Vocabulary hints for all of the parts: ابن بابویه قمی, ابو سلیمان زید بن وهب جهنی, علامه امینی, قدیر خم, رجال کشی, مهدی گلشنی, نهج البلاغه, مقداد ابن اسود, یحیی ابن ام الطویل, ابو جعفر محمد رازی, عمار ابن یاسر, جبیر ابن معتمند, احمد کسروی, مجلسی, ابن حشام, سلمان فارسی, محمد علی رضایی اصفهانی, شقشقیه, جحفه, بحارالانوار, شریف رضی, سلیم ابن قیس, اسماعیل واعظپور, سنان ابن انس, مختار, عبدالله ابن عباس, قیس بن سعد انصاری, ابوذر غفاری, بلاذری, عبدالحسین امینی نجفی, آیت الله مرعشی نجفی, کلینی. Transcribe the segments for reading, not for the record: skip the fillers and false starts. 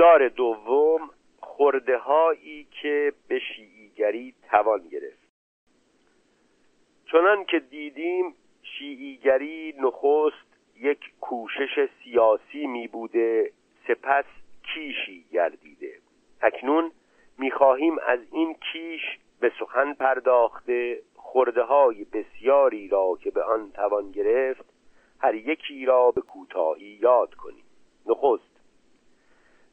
مقدار دوم خرده‌هایی که به شیعیگری توان گرفت. چنان که دیدیم شیعیگری نخست یک کوشش سیاسی می بوده، سپس کیشی گردیده. اکنون می خواهیم از این کیش به سخن پرداخته خرده‌های بسیاری را که به آن توان گرفت هر یکی را به کوتاهی یاد کنیم. نخست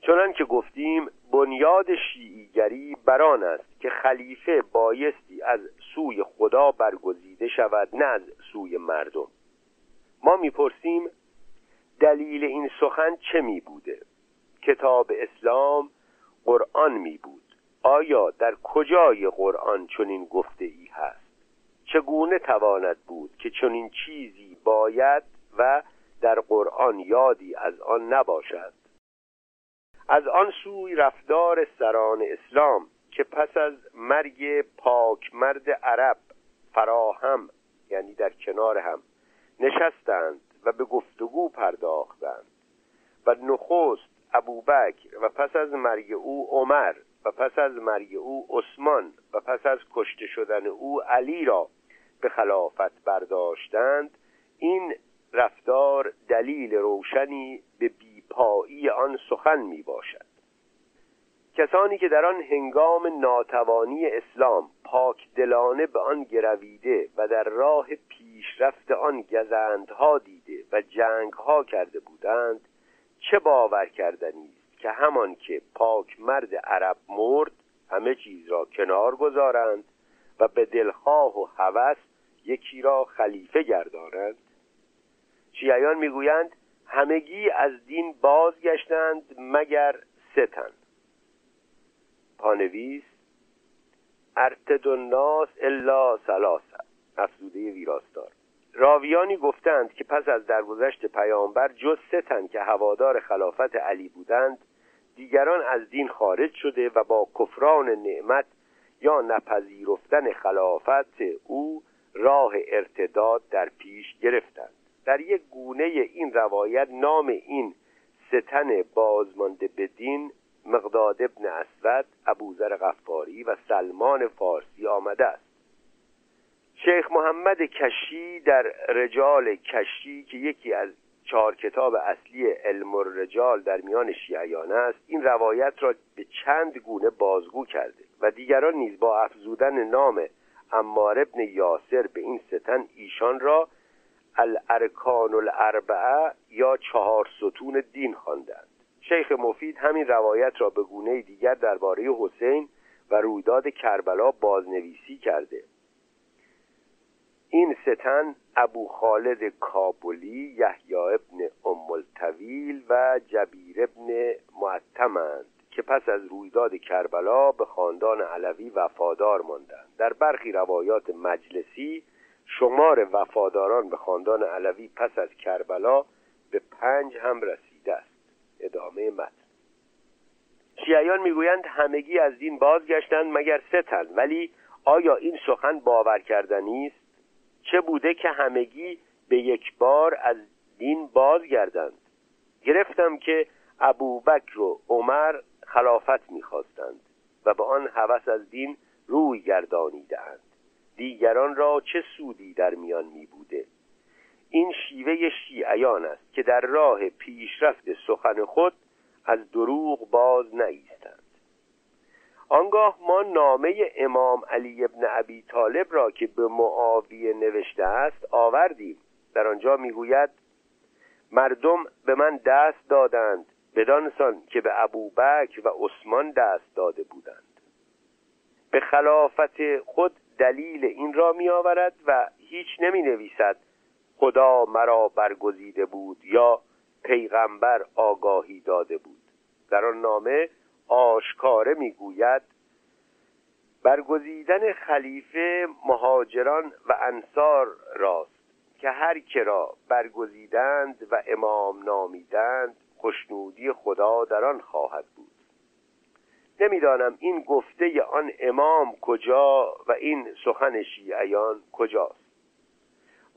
چنان که گفتیم بنیاد شیعیگری بران است که خلیفه بایستی از سوی خدا برگزیده شود نه از سوی مردم. ما میپرسیم دلیل این سخن چه می بوده؟ کتاب اسلام قرآن می بود. آیا در کجای قرآن چنین گفته ای هست؟ چگونه تواند بود که چنین چیزی باید و در قرآن یادی از آن نباشد؟ از آن سوی رفتار سران اسلام که پس از مرگ پاک مرد عرب فراهم، یعنی در کنار هم نشستند و به گفتگو پرداختند و نخست ابوبکر و پس از مرگ او عمر و پس از مرگ او عثمان و پس از کشته شدن او علی را به خلافت برداشتند، این رفتار دلیل روشنی به بیپایی آن سخن می باشد. کسانی که در آن هنگام ناتوانی اسلام پاک دلانه به آن گرویده و در راه پیشرفت آن گزندها دیده و جنگها کرده بودند، چه باور کردنی است که همان که پاک مرد عرب مرد همه چیز را کنار گذارند و به دلخواه و هوس یکی را خلیفه گردانند. شیعیان میگویند همگی از دین بازگشتند مگر سه تن. پانویس ارتد الناس الا ثلاثه، افزوده ویراستار. راویانی گفتند که پس از درگذشت پیامبر جز سه تن که هوادار خلافت علی بودند دیگران از دین خارج شده و با کفران نعمت یا نپذیرفتن خلافت او راه ارتداد در پیش گرفتند. در یک گونه این روایت نام این سه تن بازمانده به دین مقداد ابن اسود، ابوذر غفاری و سلمان فارسی آمده است. شیخ محمد کشی در رجال کشی که یکی از 4 کتاب اصلی علم الرجال در میان شیعیان است، این روایت را به چند گونه بازگو کرده و دیگران نیز با افزودن نام عمار ابن یاسر به این سه تن ایشان را الارکان الاربعه یا 4 ستون دین خواندند. شیخ مفید همین روایت را به گونه دیگر درباره حسین و رویداد کربلا بازنویسی کرده. این سه تن ابو خالد کابلی، یحیی ابن ام الطویل و جبیر ابن معتمند که پس از رویداد کربلا به خاندان علوی وفادار ماندند. در برخی روایات مجلسی شمار وفاداران به خاندان علوی پس از کربلا به 5 هم رسیده است. ادامه متن. شیعیان میگویند همگی از دین بازگشتند مگر سه تن، ولی آیا این سخن باور کردنی است؟ چه بوده که همگی به یک بار از دین بازگردند؟ گرفتم که ابوبکر و عمر خلافت می‌خواستند و به آن هوس از دین روی گردانیدند. دیگران را چه سودی در میان می‌بوده؟ این شیوه شیعیان است که در راه پیشرفت سخن خود از دروغ باز نایستند. آنگاه ما نامه امام علی ابن ابی طالب را که به معاویه نوشته است آوردیم. در آنجا میگوید مردم به من دست دادند بدانسان که به ابوبکر و عثمان دست داده بودند. به خلافت خود دلیل این را می آورد و هیچ نمی نویسد خدا مرا برگزیده بود یا پیغمبر آگاهی داده بود. در آن نامه آشکاره میگوید برگزیدن خلیفه مهاجران و انصار راست که هر که را برگزیدند و امام نامیدند خوشنودی خدا در آن خواهد بود. نمیدانم این گفته آن امام کجا و این سخن شیعیان کجاست.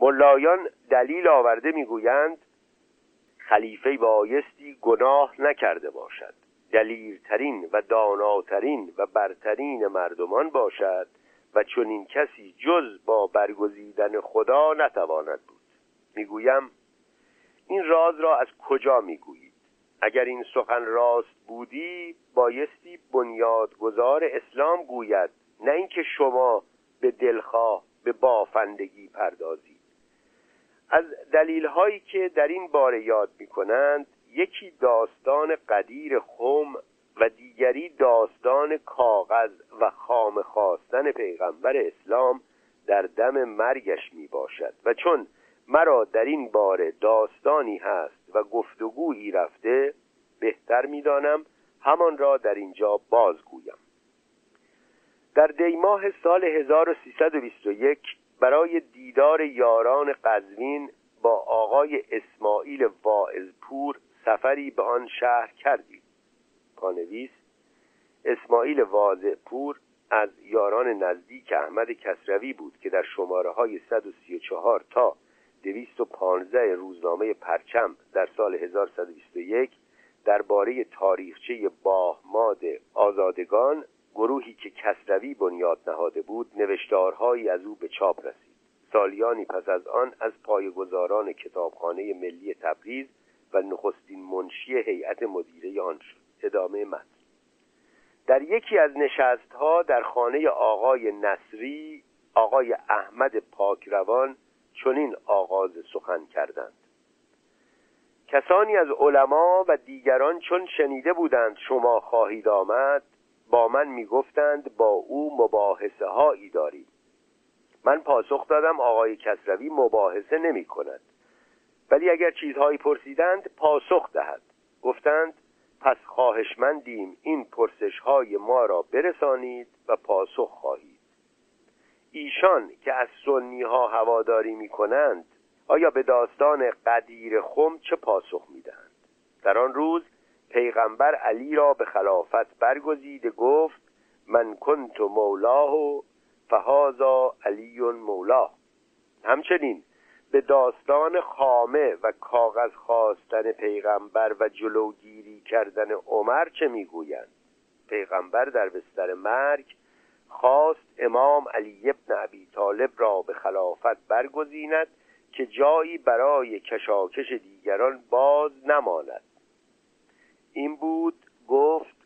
ملایان دلیل آورده میگویند خلیفه بایستی گناه نکرده باشد دلیرترین و داناترین و برترین مردمان باشد و چنین کسی جز با برگزیدن خدا نتواند بود. میگویم این راز را از کجا میگویید؟ اگر این سخن راست بودی بایستی بنیادگذار اسلام گوید، نه اینکه شما به دلخواه به بافندگی پردازید. از دلیل‌هایی که در این باره یاد می‌کنند یکی داستان قدیر خم و دیگری داستان کاغذ و خام خواستن پیغمبر اسلام در دم مرگش می باشد. و چون مرا در این باره داستانی هست و گفتگویی رفته، بهتر می دانم همان را در اینجا بازگویم. در دیماه سال 1321 برای دیدار یاران قزوین با آقای اسماعیل واعظپور سفری به آن شهر کردیم. پانویس: اسماعیل واعظپور از یاران نزدیک احمد کسروی بود که در شماره‌های 134 تا 215 روزنامه پرچم در سال 1121 درباره تاریخچه باهماد آزادگان، گروهی که کسروی بنیاد نهاده بود، نوشتارهایی از او به چاپ رسید. سالیانی پس از آن از پایه‌گذاران کتابخانه ملی تبریز و نخستین منشی هیئت مدیره آن شد. ادامه متن. در یکی از نشست‌ها در خانه آقای نصری، آقای احمد پاکروان چنین آغاز سخن کردند: کسانی از علما و دیگران چون شنیده بودند شما خواهید آمد، با من میگفتند با او مباحثه هایی داریم. من پاسخ دادم آقای کسروی مباحثه نمی کند، ولی اگر چیزهایی پرسیدند پاسخ دهد. گفتند پس خواهشمندیم این پرسش‌های ما را برسانید و پاسخ خواهید. ایشان که از سنی‌ها هواداری می‌کنند آیا به داستان قدیر خم چه پاسخ می‌دهند؟ در آن روز پیغمبر علی را به خلافت برگزیده گفت: من کنت مولاه فهذا علی مولاه. همچنین به داستان خامه و کاغذ خواستن پیغمبر و جلوگیری کردن عمر چه میگویند؟ پیغمبر در بستر مرگ خواست امام علی ابن ابی طالب را به خلافت برگزیند که جایی برای کشاکش دیگران باز نماند. این بود گفت.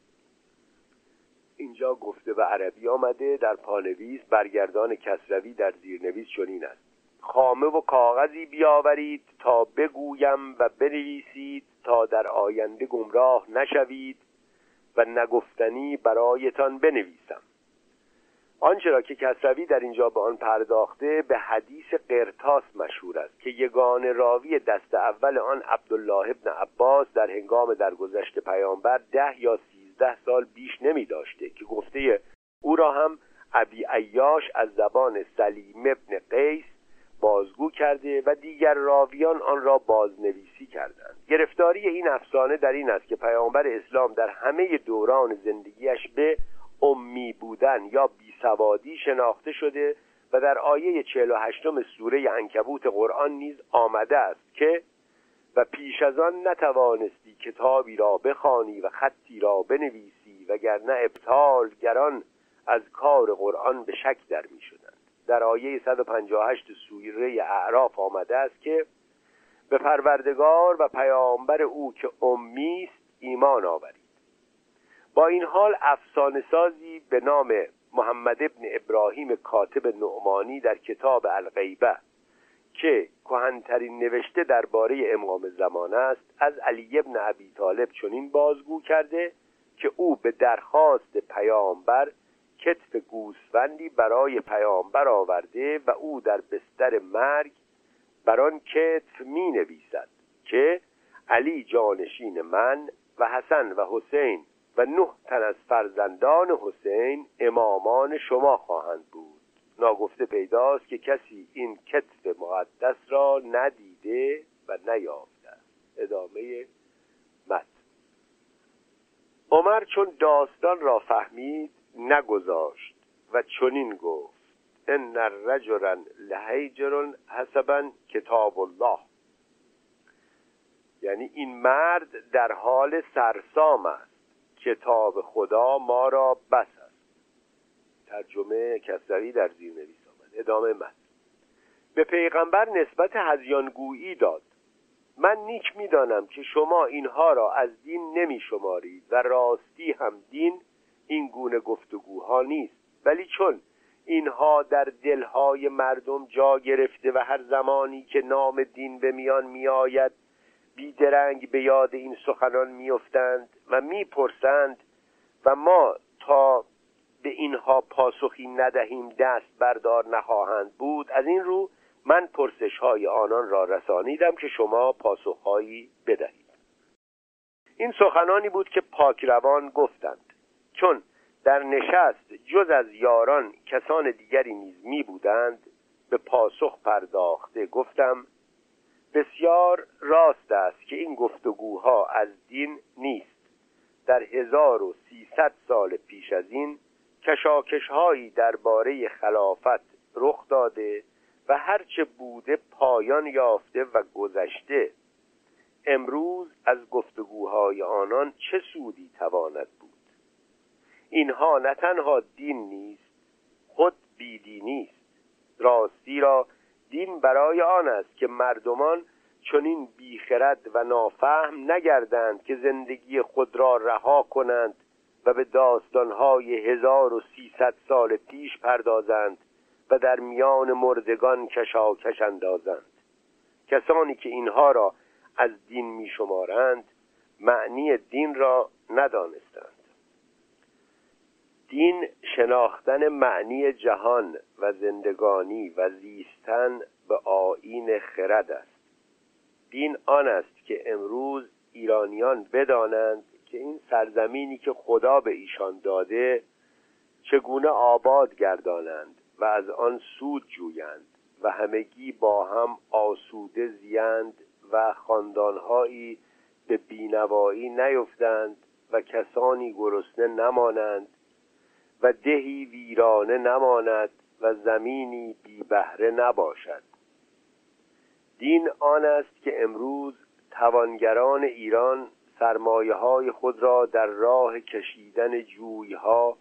اینجا گفته به عربی آمده، در پانویس برگردان کسروی در زیرنویس چنین است: خامه و کاغذی بیاورید تا بگویم و بنویسید تا در آینده گمراه نشوید و نگفتنی برایتان بنویسم. آنچه را که کسروی در اینجا به آن پرداخته به حدیث قرطاس مشهور است که یگانه راوی دست اول آن عبدالله ابن عباس در هنگام درگذشت پیامبر 10 یا 13 سال بیش نمی داشته که گفته او را هم ابی عیاش از زبان سلیم ابن قیس بازگو کرده و دیگر راویان آن را بازنویسی کردند. گرفتاری این افسانه در این است که پیامبر اسلام در همه دوران زندگیش به امی بودن یا بیسوادی شناخته شده و در آیه 48 سوره عنکبوت قرآن نیز آمده است که و پیش از آن نتوانستی کتابی را بخوانی و خطی را بنویسی وگرنه ابطالگران از کار قرآن به شک در می شدند. در آیه 158 سوره اعراف آمده است که به پروردگار و پیامبر او که امی است ایمان آورید. با این حال افسانه سازی به نام محمد ابن ابراهیم کاتب نعمانی در کتاب الغیبه که کهن‌ترین نوشته درباره امام زمان است، از علی ابن ابی طالب چنین بازگو کرده که او به درخواست پیامبر کتف گوسفندی برای پیامبر آورده و او در بستر مرگ بر آن کتف می نویسد که علی جانشین من و حسن و حسین و 9 تن از فرزندان حسین امامان شما خواهند بود. ناگفته پیداست که کسی این کتب مقدس را ندیده و نیافته. ادامه متن. عمر چون داستان را فهمید نگذاشت و چنین گفت: ان الرجل لهیجر حسبا کتاب الله. یعنی این مرد در حال سرسام است، کتاب خدا ما را بس است. ترجمه کسروی در زیرنویس آمد. ادامه متن. به پیغمبر نسبت هذیان‌گویی داد: من نیک می‌دانم که شما اینها را از دین نمی‌شمارید و راستی هم دین این گونه گفتگوها نیست، ولی چون اینها در دلهای مردم جا گرفته و هر زمانی که نام دین به میان می‌آید بیدرنگ به یاد این سخنان می‌افتند و می‌پرسند و ما تا به اینها پاسخی ندهیم دست بردار نخواهند بود. از این رو من پرسش‌های آنان را رسانیدم که شما پاسخ‌هایی بدهید. این سخنانی بود که پاکروان گفتند، چون در نشست جز از یاران کسان دیگری نیز می بودند به پاسخ پرداخته گفتم: بسیار راست است که این گفتگوها از دین نیست. در 1300 سال پیش از این کشاکش‌هایی درباره خلافت رخ داده و هرچه بوده پایان یافته و گذشته. امروز از گفتگوهای آنان چه سودی تواند بود؟ اینها نه تنها دین نیست، خود بیدینی است. راستی را دین برای آن است که مردمان چنین بیخرد و نافهم نگردند که زندگی خود را رها کنند و به داستانهای 1300 سال پیش پردازند و در میان مردگان کشاکش اندازند. کسانی که اینها را از دین می شمارند معنی دین را ندانستند. دین شناختن معنی جهان و زندگانی و زیستن به آیین خرد است. دین آن است که امروز ایرانیان بدانند که این سرزمینی که خدا به ایشان داده چگونه آباد گردانند و از آن سود جویند و همگی با هم آسوده زیند و خاندانهایی به بینوایی نیفتند و کسانی گرسنه نمانند و دهی ویرانه نماند و زمینی بی بهره نباشد. دین آن است که امروز توانگران ایران سرمایه‌های خود را در راه کشیدن جوی‌ها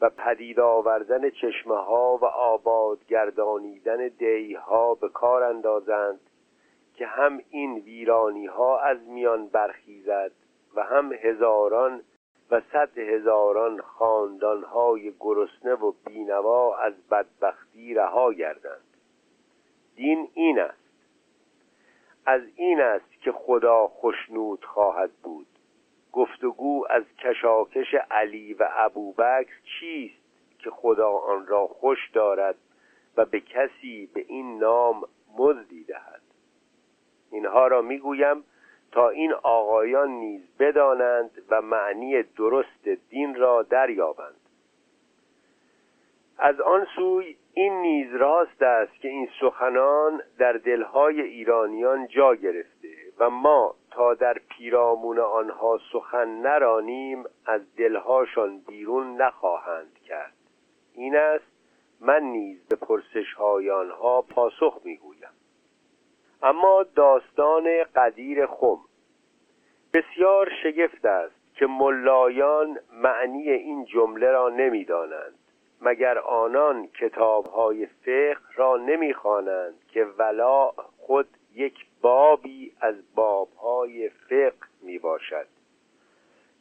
و پدید آوردن چشمه‌ها و آباد گردانیدن دیه‌ها به کار اندازند که هم این ویرانی‌ها از میان برخیزد و هم هزاران و صد هزاران خاندان‌های گرسنه و بینوا از بدبختی رها گردند. دین این است. از این است که خدا خشنود خواهد بود. گفتگو از کشاکش علی و ابوبکر چیست که خدا آن را خوش دارد و به کسی به این نام مزدی دهد؟ اینها را میگویم تا این آقایان نیز بدانند و معنی درست دین را دریابند. از آن سوی این نیز راست است که این سخنان در دلهای ایرانیان جا گرفته و ما تا در پیرامون آنها سخن نرانیم از دلهاشان بیرون نخواهند کرد. این است من نیز به پرسش‌های آنها پاسخ می‌گویم. اما داستان قدیر خم. بسیار شگفت است که ملایان معنی این جمله را نمی‌دانند، مگر آنان کتاب‌های فقه را نمی‌خوانند که ولا خود یک بابی از باب‌های فقه میباشد.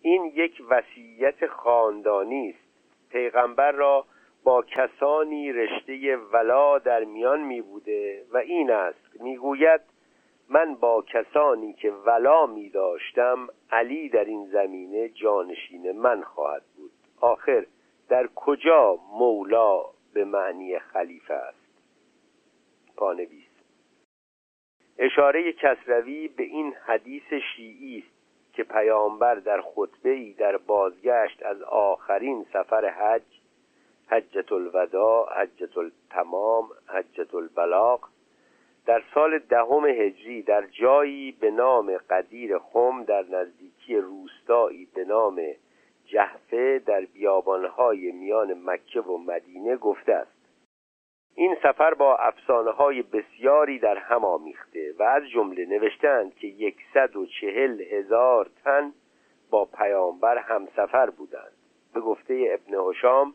این یک وصیت خاندانی است. پیغمبر را با کسانی رشته ولا در میان میبوده و این است میگوید: من با کسانی که ولا میداشتم علی در این زمینه جانشین من خواهد بود. آخر در کجا مولا به معنی خلیفه است؟ پانویس. اشاره کسروی به این حدیث شیعی است که پیامبر در خطبه‌ای در بازگشت از آخرین سفر حج، حجة الوداع، حجة التمام، حجة البلاغ، در سال 10 هجری در جایی به نام قدیر خم در نزدیکی روستایی به نام جحفه در بیابانهای میان مکه و مدینه گفته است: این سفر با افسانه‌های بسیاری در هم آمیخته و از جمله نوشتند که 140,000 تن با پیامبر همسفر بودند. به گفته ابن حشام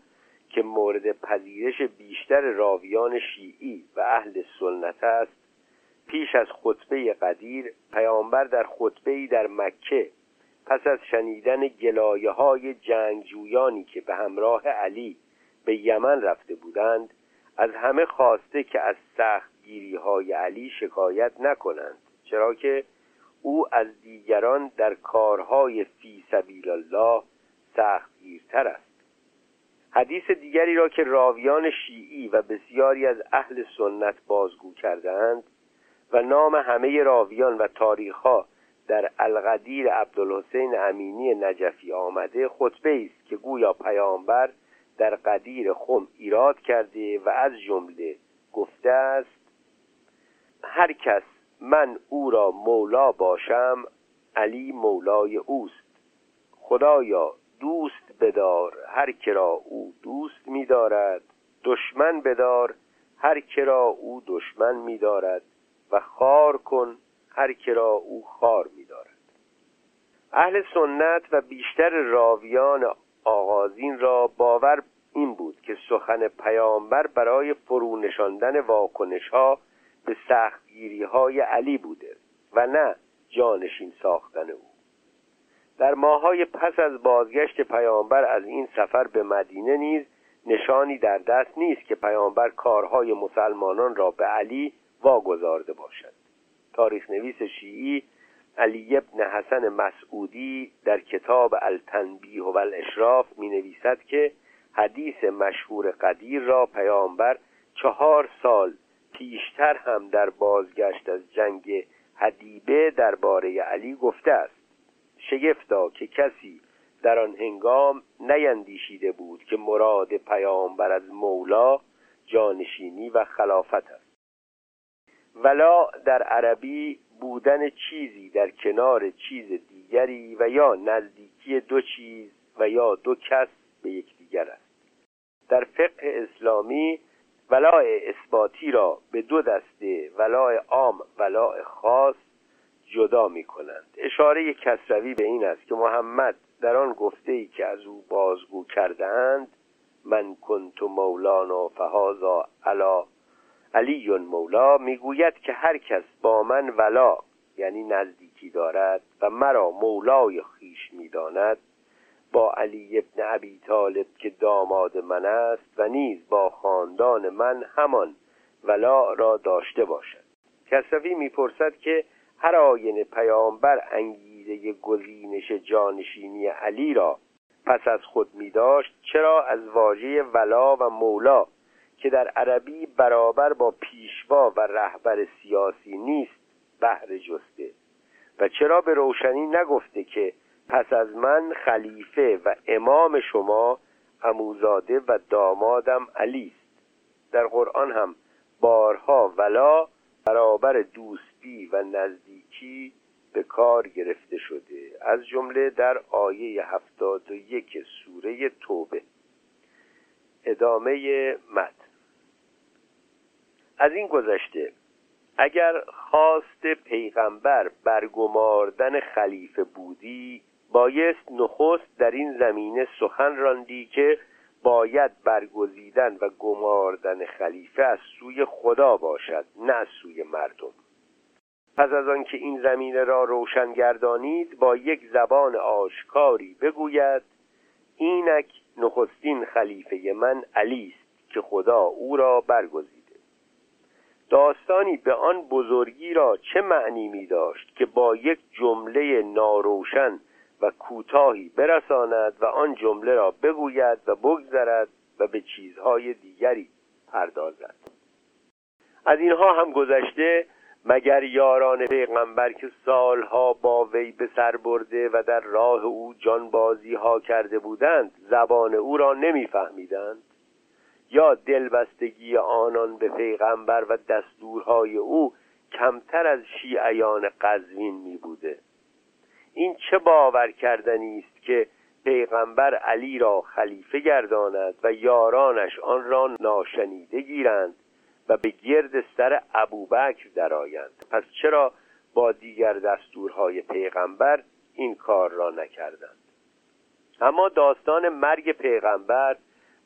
که مورد پذیرش بیشتر راویان شیعی و اهل سنت است، پیش از خطبه غدیر پیامبر در خطبه‌ای در مکه پس از شنیدن گلایه‌های جنگجویانی که به همراه علی به یمن رفته بودند از همه خواسته که از سختگیری‌های علی شکایت نکنند، چرا که او از دیگران در کارهای فی سبیل الله سختگیرتر است. حدیث دیگری را که راویان شیعی و بسیاری از اهل سنت بازگو کردند و نام همه راویان و تاریخ‌ها در القدیر عبدالحسین امینی نجفی آمده، خطبه است که گویا پیامبر در قدیر خم ایراد کرده و از جمله گفته است: هر کس من او را مولا باشم علی مولای اوست، خدایا دوست بدار هر که را او دوست می دارد، دشمن بدار هر که را او دشمن می دارد و خار کن هر که را او خار می دارد. اهل سنت و بیشتر راویان آغازین را باور این بود که سخن پیامبر برای فرونشاندن واکنش‌ها به سختگیری‌های علی بوده و نه جانشین ساختن او. در ماه‌های پس از بازگشت پیامبر از این سفر به مدینه نیز نشانی در دست نیست که پیامبر کارهای مسلمانان را به علی واگذارده باشد. تاریخ نویس شیعی علی ابن حسن مسعودی در کتاب التنبیه و الاشراف می نویسد که حدیث مشهور قدیر را پیامبر 4 سال پیشتر هم در بازگشت از جنگ حدیبه درباره علی گفته است: شگفتا که کسی در آن هنگام نیندیشیده بود که مراد پیامبر از مولا جانشینی و خلافت است. ولا در عربی بودن چیزی در کنار چیز دیگری و یا نزدیکی دو چیز و یا دو کس به یکدیگر است. در فقه اسلامی ولاء اثباتی را به 2 دسته ولاء عام و ولاء خاص جدا می‌کنند. اشاره کسروی به این است که محمد در آن گفته‌ای که از او بازگو کردند: من کنت مولانا فهذا علی مولا، میگوید که هر کس با من ولا یعنی نزدیکی دارد و مرا مولای خویش میداند، با علی ابن ابی طالب که داماد من است و نیز با خاندان من همان ولا را داشته باشد. کسروی میپرسد که هر آینه پیامبر انگیزه گزینش جانشینی علی را پس از خود میداشت، چرا از واژه ولا و مولا که در عربی برابر با پیشوا و رهبر سیاسی نیست بهره جسته؟ و چرا به روشنی نگفته که پس از من خلیفه و امام شما عموزاده و دامادم علی است؟ در قرآن هم بارها ولا برابر دوستی و نزدیکی به کار گرفته شده، از جمله در آیه 71 سوره توبه. ادامه متن. از این گذشته اگر خواست پیغمبر برگماردن خلیفه بودی، بایست نخست در این زمینه سخن راندی که باید برگزیدن و گماردن خلیفه از سوی خدا باشد نه از سوی مردم. پس از آن که این زمینه را روشن گردانید با یک زبان آشکاری بگوید: اینک نخستین خلیفه من علی است که خدا او را برگزید. داستانی به آن بزرگی را چه معنی می داشت که با یک جمله ناروشن و کوتاهی برساند و آن جمله را بگوید و بگذرد و به چیزهای دیگری پردازد؟ از اینها هم گذشته مگر یاران پیغمبر که سالها با وی به سر برده و در راه او جانبازی ها کرده بودند زبان او را نمی فهمیدند؟ یا دلبستگی آنان به پیغمبر و دستورهای او کمتر از شیعیان قزوین می بوده؟ این چه باور کردنی است که پیغمبر علی را خلیفه گرداند و یارانش آن را ناشنیده گیرند و به گرد سر ابوبکر درآیند؟ پس چرا با دیگر دستورهای پیغمبر این کار را نکردند. اما داستان مرگ پیغمبر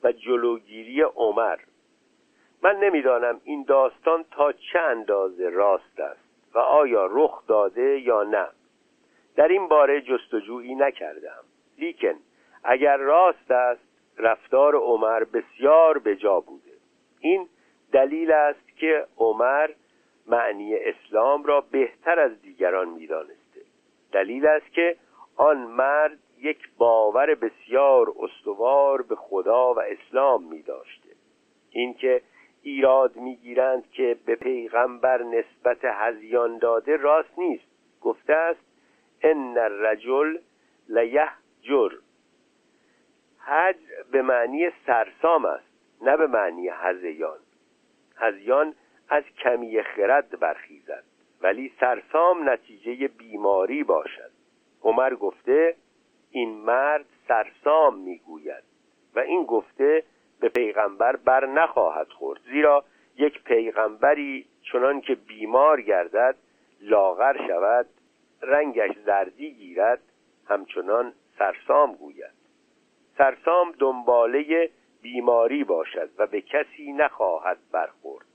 و جلوگیری عمر، من نمیدانم این داستان تا چه اندازه راست است و آیا رخ داده یا نه. در این باره جستجویی نکردم، لیکن اگر راست است رفتار عمر بسیار بجا بوده. این دلیل است که عمر معنی اسلام را بهتر از دیگران می‌دانسته. دلیل است که آن مرد یک باور بسیار استوار به خدا و اسلام می‌داشته. اینکه ایراد می‌گیرند که به پیغمبر نسبت هذیان داده راست نیست. گفته است ان الرجل لیهجر. هجر به معنی سرسام است، نه به معنی هذیان. هذیان از کمی خرد برخیزد، ولی سرسام نتیجه بیماری باشد. عمر گفته این مرد سرسام میگوید و این گفته به پیغمبر بر نخواهد خورد، زیرا یک پیغمبری چنان که بیمار گردد، لاغر شود، رنگش زردی گیرد، همچنان سرسام گوید. سرسام دنباله بیماری باشد و به کسی نخواهد برخورد.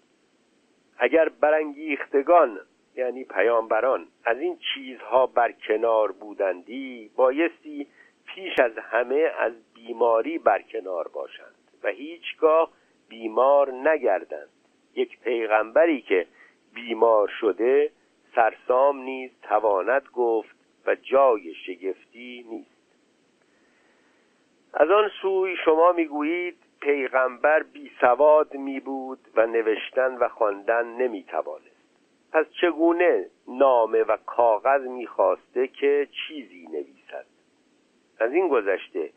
اگر برانگیختگان یعنی پیامبران از این چیزها برکنار بودندی، بایستی پیش از همه از بیماری برکنار باشند و هیچگاه بیمار نگردند. یک پیغمبری که بیمار شده سرسام نیز تواند گفت و جای شگفتی نیست. از آن سوی شما میگویید پیغمبر بی سواد می بود و نوشتن و خواندن نمی توانست. پس چگونه نامه و کاغذ می خواسته که چیزی نویسد؟ از این گذشته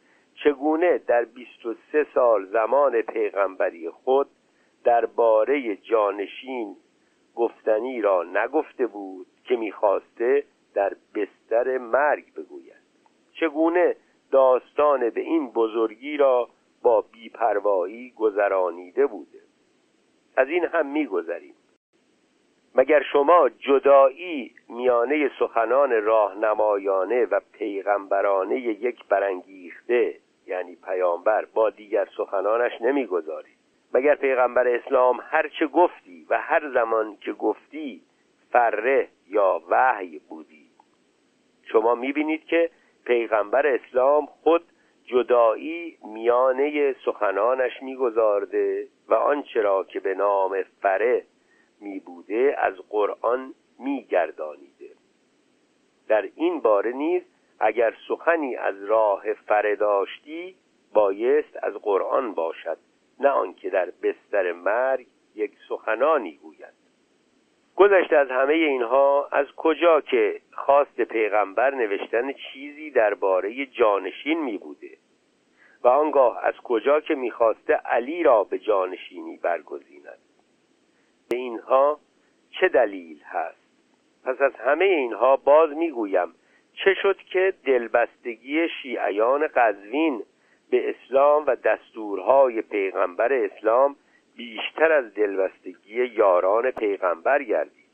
چگونه در 23 سال زمان پیغمبری خود درباره جانشین گفتنی را نگفته بود که می خواسته در بستر مرگ بگوید؟ چگونه داستان به این بزرگی را با بی‌پروایی گذرانیده بوده؟ از این هم می‌گذریم. مگر شما جدایی میانه سخنان راهنمایانه و پیغمبرانه یک برانگیخته یعنی پیامبر با دیگر سخنانش نمی‌گذارید؟ مگر پیغمبر اسلام هر چه گفتی و هر زمان که گفتی فره یا وحی بودی؟ شما می‌بینید که پیغمبر اسلام خود جدایی میانه سخنانش میگذارده و آنچه را که به نام فره میبوده از قرآن میگردانیده. در این باره نیز اگر سخنی از راه فره داشتی بایست از قرآن باشد، نه آنکه در بستر مرگ یک سخنانی گوید. گذشته از همه اینها، از کجا که خواست پیغمبر نوشتن چیزی درباره جانشین می بوده و آنگاه از کجا که می خواسته علی را به جانشینی برگزیند؟ به اینها چه دلیل هست؟ پس از همه اینها باز می گویم چه شد که دلبستگی شیعیان قزوین به اسلام و دستورهای پیغمبر اسلام بیشتر از دلبستگی یاران پیغمبر گردید؟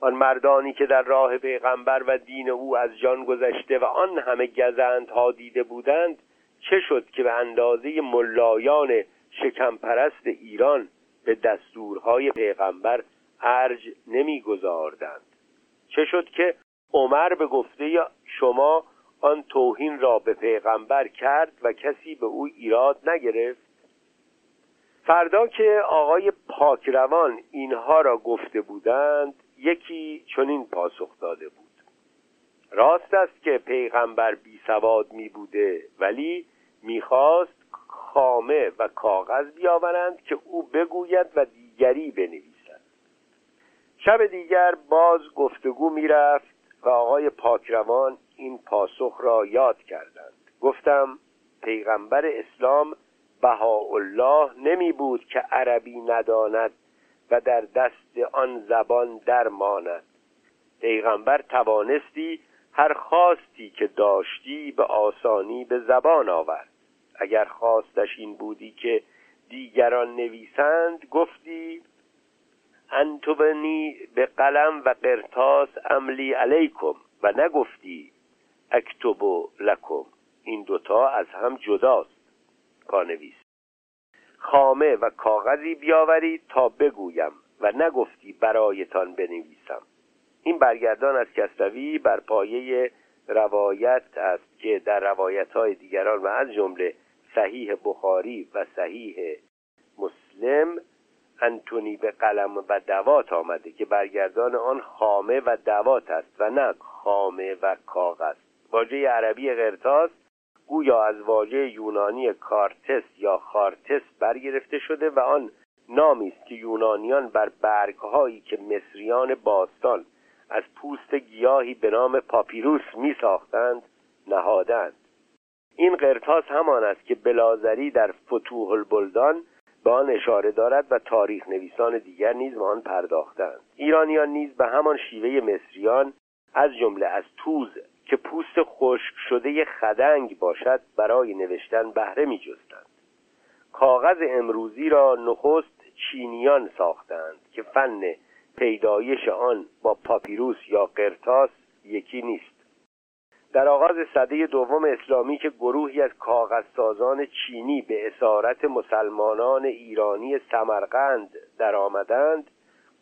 آن مردانی که در راه پیغمبر و دین او از جان گذشته و آن همه گزندها دیده بودند، چه شد که به اندازه ملایان شکمپرست ایران به دستورهای پیغمبر ارج نمی‌گذاردند؟ چه شد که عمر به گفته شما آن توهین را به پیغمبر کرد و کسی به او ایراد نگرفت؟ فردا که آقای پاکروان اینها را گفته بودند، یکی چنین پاسخ داده بود: راست است که پیغمبر بی سواد می بوده، ولی میخواست خامه و کاغذ بیاورند که او بگوید و دیگری بنویسد. شب دیگر باز گفتگو میرفت و آقای پاکروان این پاسخ را یاد کردند. گفتم پیغمبر اسلام بهاءالله نمی بود که عربی نداند و در دست آن زبان درماند. پیغمبر توانستی هر خواستی که داشتی به آسانی به زبان آورد. اگر خواستش این بودی که دیگران نویسند، گفتی انتبنی به قلم و قرطاس املی علیکم، و نگفتی اکتب لکم، این دوتا از هم جداست. پانویس: خامه و کاغذی بیاورید تا بگویم و نگفتی برایتان بنویسم. این برگردان از کسروی بر پایه روایت است که در روایت‌های دیگران و از جمله صحیح بخاری و صحیح مسلم انتونی به قلم و دوات آمده که برگردان آن خامه و دوات است و نه خامه و کاغذ. واژه عربی قرطاس گویا از واژه یونانی کارتس یا خارتس برگرفته شده و آن نامی است که یونانیان بر برگ‌هایی که مصریان باستان از پوست گیاهی به نام پاپیروس می‌ساختند نهادند. این قرطاس همان است که بلاذری در فتوح البلدان به آن اشاره دارد و تاریخ نویسان دیگر نیز به آن پرداختند. ایرانیان نیز به همان شیوه مصریان از جمله از توز که پوست خشک شده خدنگ باشد برای نوشتن بهره می‌جستند. کاغذ امروزی را نخست چینیان ساختند که فن پیدایش آن با پاپیروس یا قرطاس یکی نیست. در آغاز سده دوم اسلامی که گروهی از کاغذسازان چینی به اسارت مسلمانان ایرانی سمرقند در آمدند،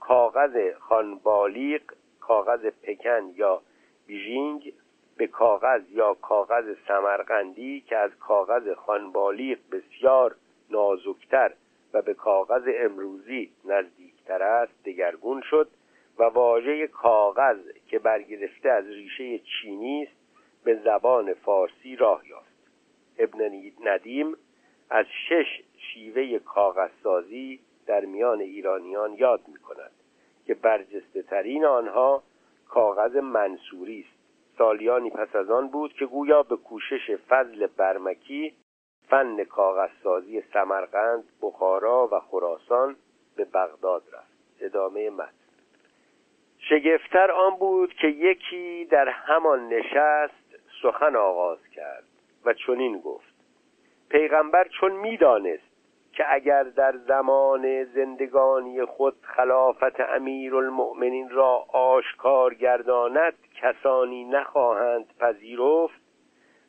کاغذ خانبالیق، کاغذ پکن یا بیژینگ به کاغذ یا کاغذ سمرقندی که از کاغذ خانبالیق بسیار نازکتر و به کاغذ امروزی نزدیکتر است دگرگون شد و واژه کاغذ که برگرفته از ریشه چینی است به زبان فارسی راه یافت. ابن ندیم از 6 شیوه کاغذسازی در میان ایرانیان یاد می‌کند که برجسته‌ترین آنها کاغذ منصوری است. سالیانی پس از آن بود که گویا به کوشش فضل برمکی فن کاغذسازی سمرقند، بخارا و خراسان به بغداد رفت. ادامه متن. شگفت‌تر آن بود که یکی در همان نشست سخن آغاز کرد و چنین گفت: پیغمبر چون می‌دانست که اگر در زمان زندگانی خود خلافت امیرالمؤمنین را آشکار گرداند کسانی نخواهند پذیرفت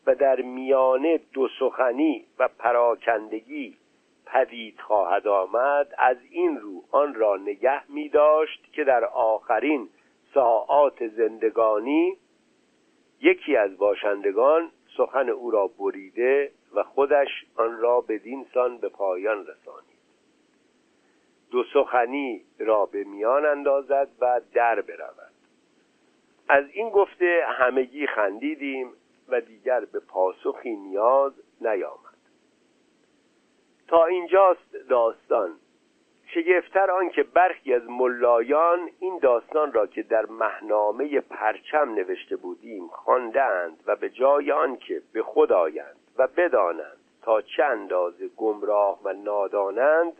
و در میانه دو سخنی و پراکندگی پدید خواهد آمد، از این رو آن را نگه می داشت که در آخرین ساعات زندگانی یکی از باشندگان سخن او را بریده و خودش آن را بدین سان به پایان رسانید، دو سخنی را به میان اندازد و در برود. از این گفته همگی خندیدیم و دیگر به پاسخی نیاز نیامد. تا اینجاست داستان. شگفت‌تر آن که برخی از ملایان این داستان را که در مهنامه پرچم نوشته بودیم خواندند و به جای آن که به خود آیند و بدانند تا چه اندازه گمراه و نادانند،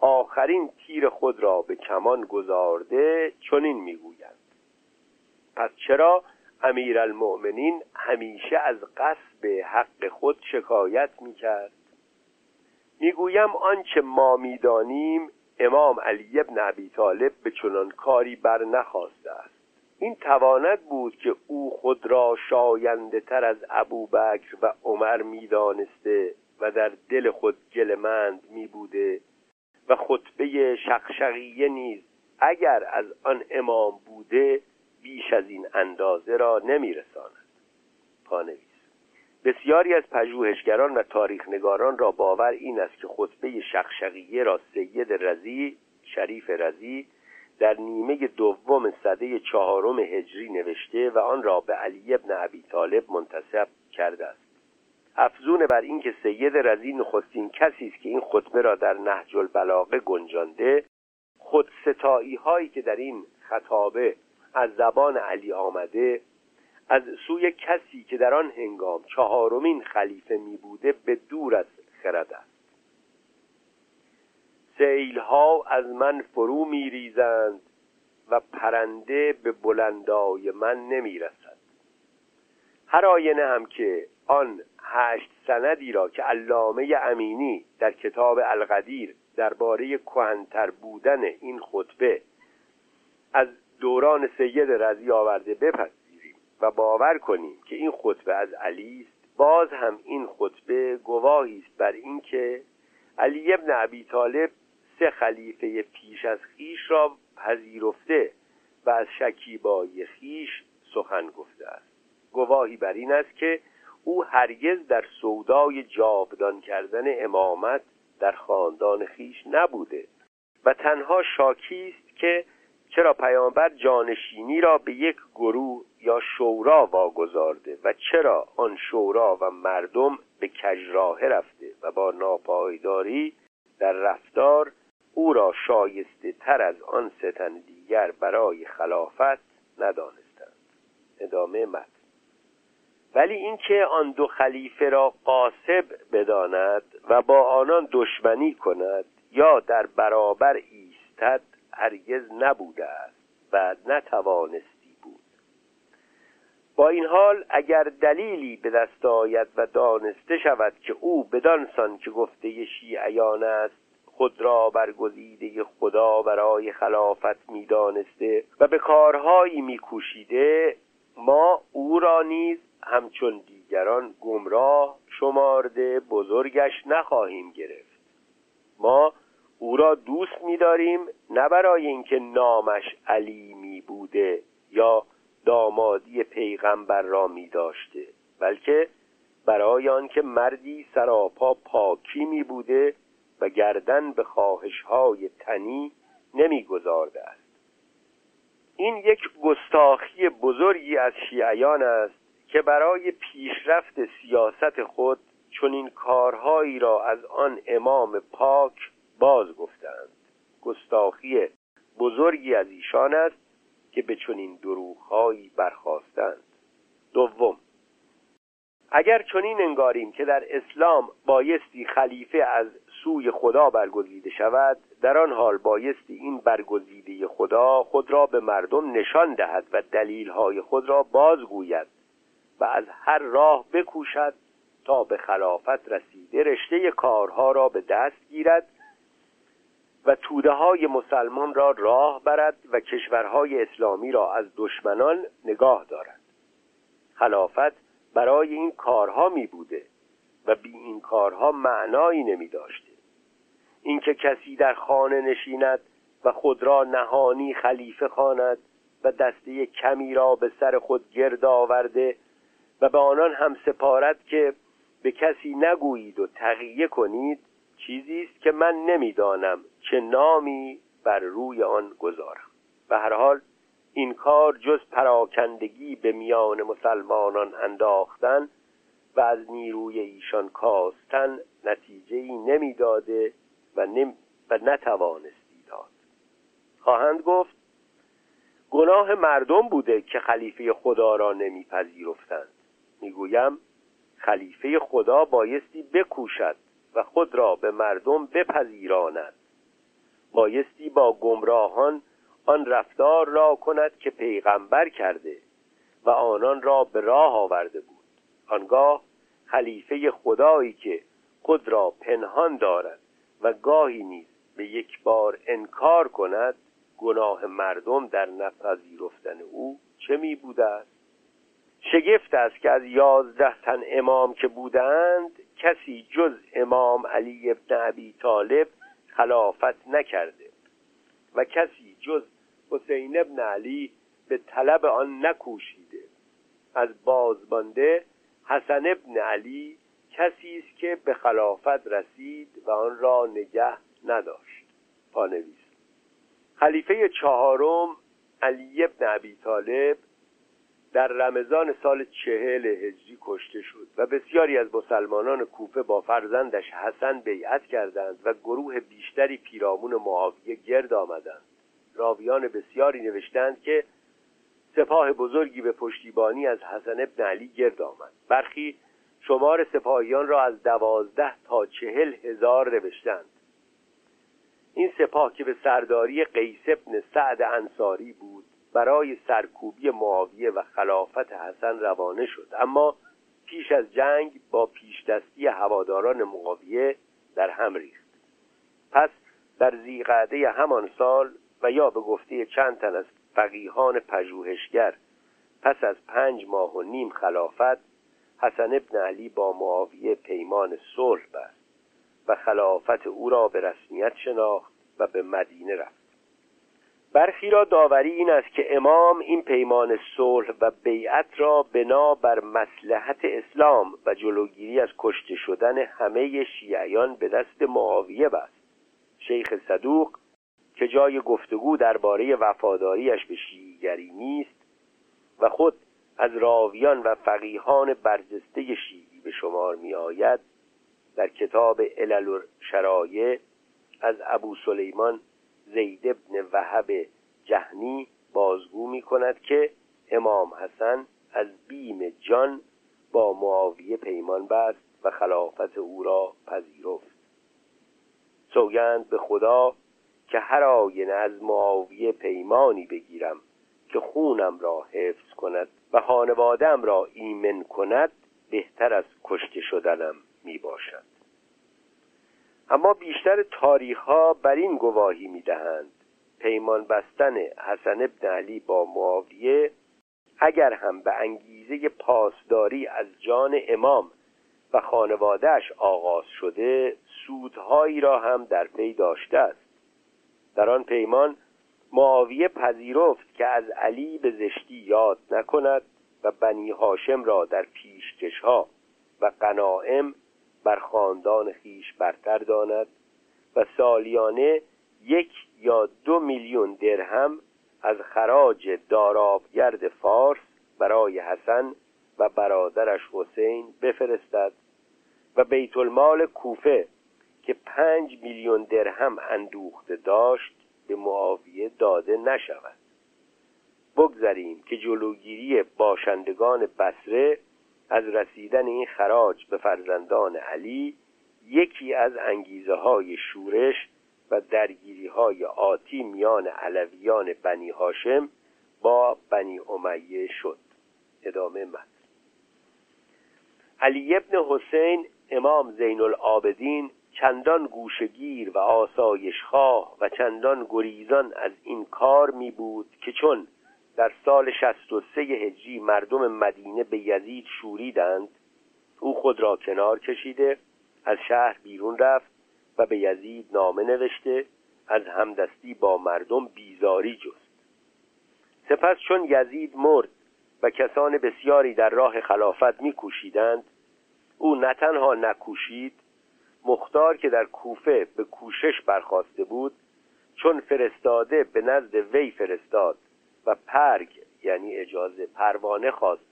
آخرین تیر خود را به کمان گذارده چنین می‌گویند: پس چرا امیرالمؤمنین همیشه از غصب حق خود شکایت می‌کرد؟ می‌گویم آنچه ما می‌دانیم امام علی ابن ابی طالب به چنان کاری بر نخواسته است. این توانت بود که او خود را شاینده تر از ابوبکر و عمر می‌دانسته و در دل خود گلمند می‌بوده و خطبه شقشقیه نیز اگر از آن امام بوده بیش از این اندازه را نمی‌رساند. پانویس: بسیاری از پژوهشگران و تاریخ نگاران را باور این است که خطبه شقشقیه را سید رضی، شریف رضی در نیمه دوم سده 4 هجری نوشته و آن را به علی ابن ابی طالب منتسب کرده است. افزون بر این که سید رضی نخستین کسی است که این خطبه را در نهج البلاغه گنجانده، خودستایی هایی که در این خطابه از زبان علی آمده از سوی کسی که در آن هنگام 4 خلیفه می بوده به دور از خرد است. سیلها از من فرو می ریزند و پرنده به بلندای من نمی رسد. هر آینه هم که آن 8 سندی را که علامه امینی در کتاب القدیر درباره کهن‌تر بودن این خطبه از دوران سید رضی آورده بپذیریم و باور کنیم که این خطبه از علی است، باز هم این خطبه گواهی است بر این که علی ابن ابی طالب سه خلیفه پیش از خویش را پذیرفته و از شکیبایی خویش سخن گفته است. گواهی بر این است که او هرگز در سودای جاودان کردن امامت در خاندان خویش نبوده و تنها شاکی است که چرا پیامبر جانشینی را به یک گروه یا شورا واگذارده و چرا آن شورا و مردم به کجراه رفته و با ناپایداری در رفتار او را شایسته تر از آن سه تن دیگر برای خلافت ندانستند. ادامه متن. ولی اینکه آن دو خلیفه را غاصب بداند و با آنان دشمنی کند یا در برابر ایستد هرگز نبوده است و نتوانستی بود. با این حال اگر دلیلی به دست آید و دانسته شود که او بدانسان که گفته شیعیان است خود را برگزیده خدا برای خلافت می دانسته و به کارهایی می کوشیده، ما او را نیز همچون دیگران گمراه شمارده بزرگش نخواهیم گرفت. ما او را دوست می داریم نه برای اینکه نامش علی می بوده یا دامادی پیغمبر را می داشته، بلکه برای آنکه مردی سراپا پاکی می بوده و گردن به خواهش‌های تنی نمی‌گذارده است. این یک گستاخی بزرگی از شیعیان است که برای پیشرفت سیاست خود چنین کارهایی را از آن امام پاک باز گفتند. گستاخی بزرگی از ایشان است که به چنین دروغ‌هایی برخاستند. دوم، اگر چنین انگاریم که در اسلام بایستی خلیفه از سوی خدا برگزیده شود، در آن حال بایستی این برگزیده خدا خود را به مردم نشان دهد و دلیل‌های خود را بازگوید و از هر راه بکوشد تا به خلافت رسیده رشته کارها را به دست گیرد و توده‌های مسلمان را راه برد و کشورهای اسلامی را از دشمنان نگاه دارد. خلافت برای این کارها می بوده و بی این کارها معنایی نمی داشته. اینکه کسی در خانه نشیند و خود را نهانی خلیفه خواند و دسته کمی را به سر خود گرد آورده و به آنان هم سپارد که به کسی نگویید و تقیه کنید، چیزی است که من نمیدانم چه نامی بر روی آن گذارم. به هر حال این کار جز پراکندگی به میان مسلمانان انداختن و از نیروی ایشان کاستن نتیجه‌ای نمی‌داده و نتوانستی داد. خواهند گفت گناه مردم بوده که خلیفه خدا را نمی‌پذیرفتند. می‌گویم خلیفه خدا بایستی بکوشد و خود را به مردم بپذیراند. بایستی با گمراهان آن رفتار را کند که پیغمبر کرده و آنان را به راه آورده بود. آنگاه خلیفه خدایی که خود را پنهان دارد و گاهی نیز به یک بار انکار کند، گناه مردم در نپذیرفتن او چه می بوده است؟ شگفت است که از 11 تن امام که بودند کسی جز امام علی ابن ابی طالب خلافت نکرده و کسی جز حسین ابن علی به طلب آن نکوشیده. از بازمانده حسن ابن علی کسی است که به خلافت رسید و آن را نگه نداشت. پانویس: خلیفه 4 علی ابن ابی طالب در رمضان سال 40 هجری کشته شد و بسیاری از مسلمانان کوفه با فرزندش حسن بیعت کردند و گروه بیشتری پیرامون معاویه گرد آمدند. راویان بسیاری نوشتند که سپاه بزرگی به پشتیبانی از حسن ابن علی گرد آمد. برخی شمار سپاهیان را از 12 تا 40 هزار نوشتند. این سپاه که به سرداری قیس بن سعد انصاری بود برای سرکوبی معاویه و خلافت حسن روانه شد، اما پیش از جنگ با پیشدستی هواداران معاویه در هم ریخت. پس در ذیقعده همان سال و یا به گفته چند تن از فقیهان پژوهشگر پس از 5 ماه و نیم خلافت، حسن ابن علی با معاویه پیمان صلح بست و خلافت او را به رسمیت شناخت و به مدینه رفت. برخی را داوری این است که امام این پیمان صلح و بیعت را بنا بر مصلحت اسلام و جلوگیری از کشته شدن همه شیعیان به دست معاویه بست. شیخ صدوق که جای گفتگو درباره وفاداریش به شیعیگری نیست و خود از راویان و فقیهان برجسته شیعی به شمار می آید، در کتاب علل شرایع از ابو سلیمان زید بن وهب جهنی بازگو می کند که امام حسن از بیم جان با معاویه پیمان بست و خلافت او را پذیرفت. سوگند به خدا که هر آینه از معاویه پیمانی بگیرم که خونم را حفظ کند و خانواده‌ام را ایمن کند، بهتر از کشته شدنم می باشد. اما بیشتر تاریخ‌ها بر این گواهی می‌دهند پیمان بستن حسن بن علی با معاویه، اگر هم به انگیزه پاسداری از جان امام و خانواده‌اش آغاز شده، سودهایی را هم در پی داشته است. در آن پیمان معاویه پذیرفت که از علی به زشتی یاد نکند و بنی هاشم را در پیشکش‌ها و غنایم بر خاندان خویش برتر داند و سالیانه 1 یا 2 میلیون درهم از خراج دارابگرد فارس برای حسن و برادرش حسین بفرستد و بیت المال کوفه که 5 میلیون درهم اندوخته داشت به معاویه داده نشود. بگذاریم که جلوگیری باشندگان بصره از رسیدن این خراج به فرزندان علی یکی از انگیزه های شورش و درگیری های آتی میان علویان بنی هاشم با بنی امیه شد. ادامه متن. علی ابن حسین امام زین العابدین چندان گوشگیر و آسایشخواه و چندان گریزان از این کار می بود که چون در سال 63 هجری مردم مدینه به یزید شوریدند، او خود را کنار کشیده از شهر بیرون رفت و به یزید نامه نوشته از همدستی با مردم بیزاری جست. سپس چون یزید مرد و کسان بسیاری در راه خلافت می‌کوشیدند، او نه تنها نکوشید، مختار که در کوفه به کوشش برخاسته بود، چون فرستاده به نزد وی فرستاد و پرگ یعنی اجازه پروانه خواست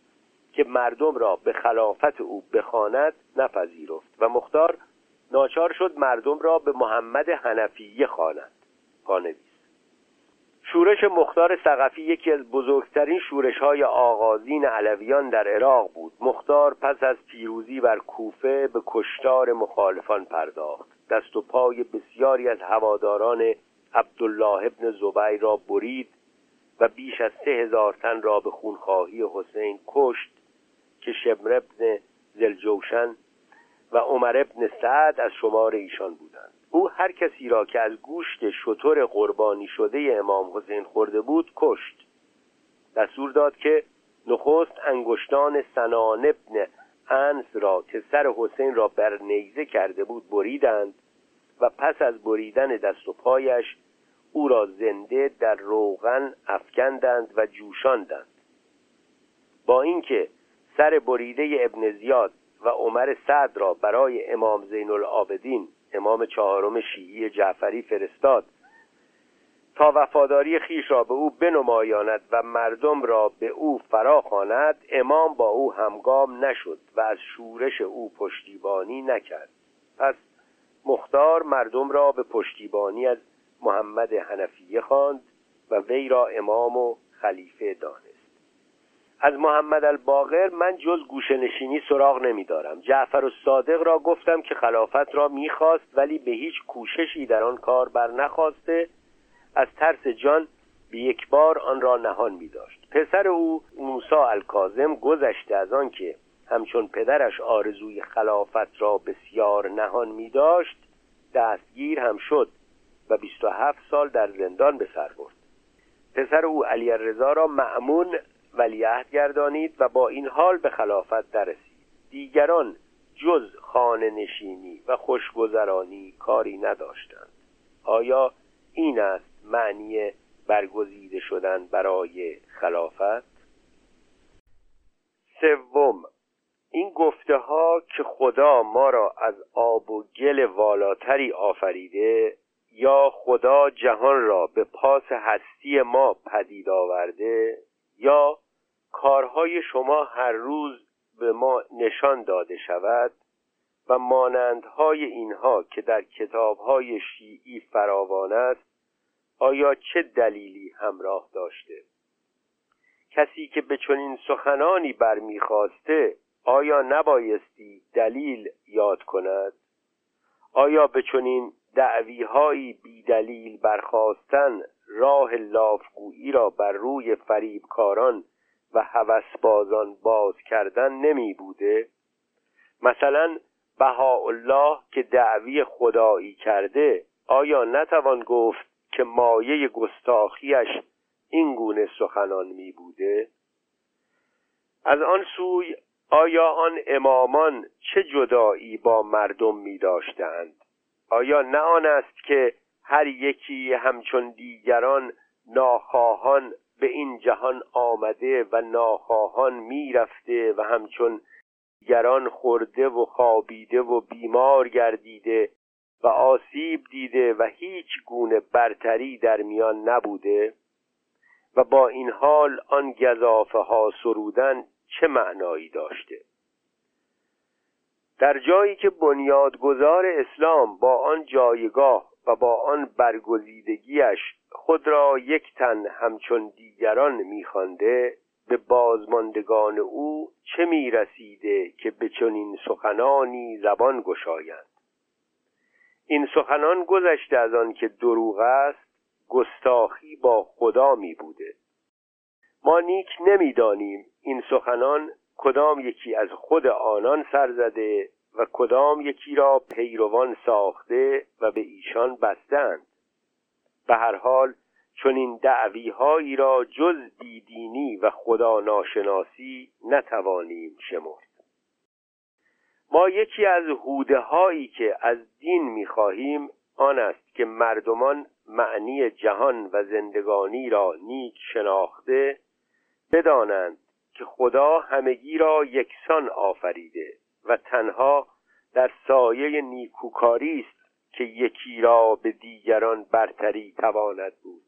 که مردم را به خلافت او بخواند، نپذیرفت و مختار ناچار شد مردم را به محمد حنفیه خواند. شورش مختار ثقفی یکی از بزرگترین شورش‌های آغازین علویان در عراق بود. مختار پس از پیروزی بر کوفه به کشتار مخالفان پرداخت. دست و پای بسیاری از هواداران عبدالله ابن زبیر را برید و بیش از 3000 تن را به خونخواهی حسین کشت که شمر ابن زلجوش و عمر ابن سعد از شمار ایشان بودند. او هر کسی را که از گوشت شتر قربانی شده امام حسین خورده بود کشت. دستور داد که نخست انگشتان سنان ابن انس را که سر حسین را بر نیزه کرده بود بریدند و پس از بریدن دست و پایش او را زنده در روغن افکندند و جوشاندند. با اینکه سر بریده ابن زیاد و عمر سعد را برای امام زین العابدین امام 4 شیعی جعفری فرستاد تا وفاداری خویش را به او بنمایاند و مردم را به او فراخواند، امام با او همگام نشد و از شورش او پشتیبانی نکرد. پس مختار مردم را به پشتیبانی از محمد حنفیه خواند و وی را امام و خلیفه دانست. از محمد الباقر من جز گوشه‌نشینی سراغ نمی‌دارم. جعفر الصادق را گفتم که خلافت را می‌خواست ولی به هیچ کوششی در آن کار بر نخواسته، از ترس جان به یک بار آن را نهان می‌داشت. پسر او موسی الکاظم گذشته از آن که همچون پدرش آرزوی خلافت را بسیار نهان می‌داشت، دستگیر هم شد و 27 سال در زندان به سر برد. پسر او علی الرضا را مأمون ولیعهد گردانید و با این حال به خلافت دررسید. دیگران جز خانه نشینی و خوشگذرانی کاری نداشتند. آیا این است معنی برگزیده شدن برای خلافت؟ سوم، این گفته ها که خدا ما را از آب و گل والاتری آفریده یا خدا جهان را به پاس هستی ما پدید آورده یا کارهای شما هر روز به ما نشان داده شود و مانندهای اینها که در کتابهای شیعی فراوان است، آیا چه دلیلی همراه داشته؟ کسی که به چنین سخنانی برمیخواسته آیا نبایستی دلیل یاد کند؟ آیا به چنین دعوی‌های بی دلیل برخاستن راه لافگویی را بر روی فریبکاران و هوسبازان باز کردن نمی بوده؟ مثلا بهاءالله که دعوی خدایی کرده، آیا نتوان گفت که مایه گستاخیش این گونه سخنان می بوده؟ از آن سوی آیا آن امامان چه جدایی با مردم می داشتند؟ آیا نه آن است که هر یکی همچون دیگران ناخواهان به این جهان آمده و ناخواهان می رفته و همچون دیگران خورده و خوابیده و بیمار گردیده و آسیب دیده و هیچ گونه برتری در میان نبوده؟ و با این حال آن گزافه ها سرودن چه معنایی داشته؟ در جایی که بنیادگذار اسلام با آن جایگاه و با آن برگزیدگیش خود را یک تن همچون دیگران می‌خوانده، به بازماندگان او چه می‌رسیده که به چنین سخنانی زبان گشایند؟ این سخنان گذشته از آن که دروغ است، گستاخی با خدا می بوده. ما نیک نمی دانیم این سخنان کدام یکی از خود آنان سر زده و کدام یکی را پیروان ساخته و به ایشان بستند. به هر حال چنین دعوی‌هایی را جز بیدینی و خدا ناشناسی نتوانیم شمرد. ما یکی از هوده‌هایی که از دین می‌خواهیم آن است که مردمان معنی جهان و زندگانی را نیک شناخته بدانند که خدا همگی را یکسان آفریده و تنها در سایه نیکوکاری است که یکی را به دیگران برتری تواند بود.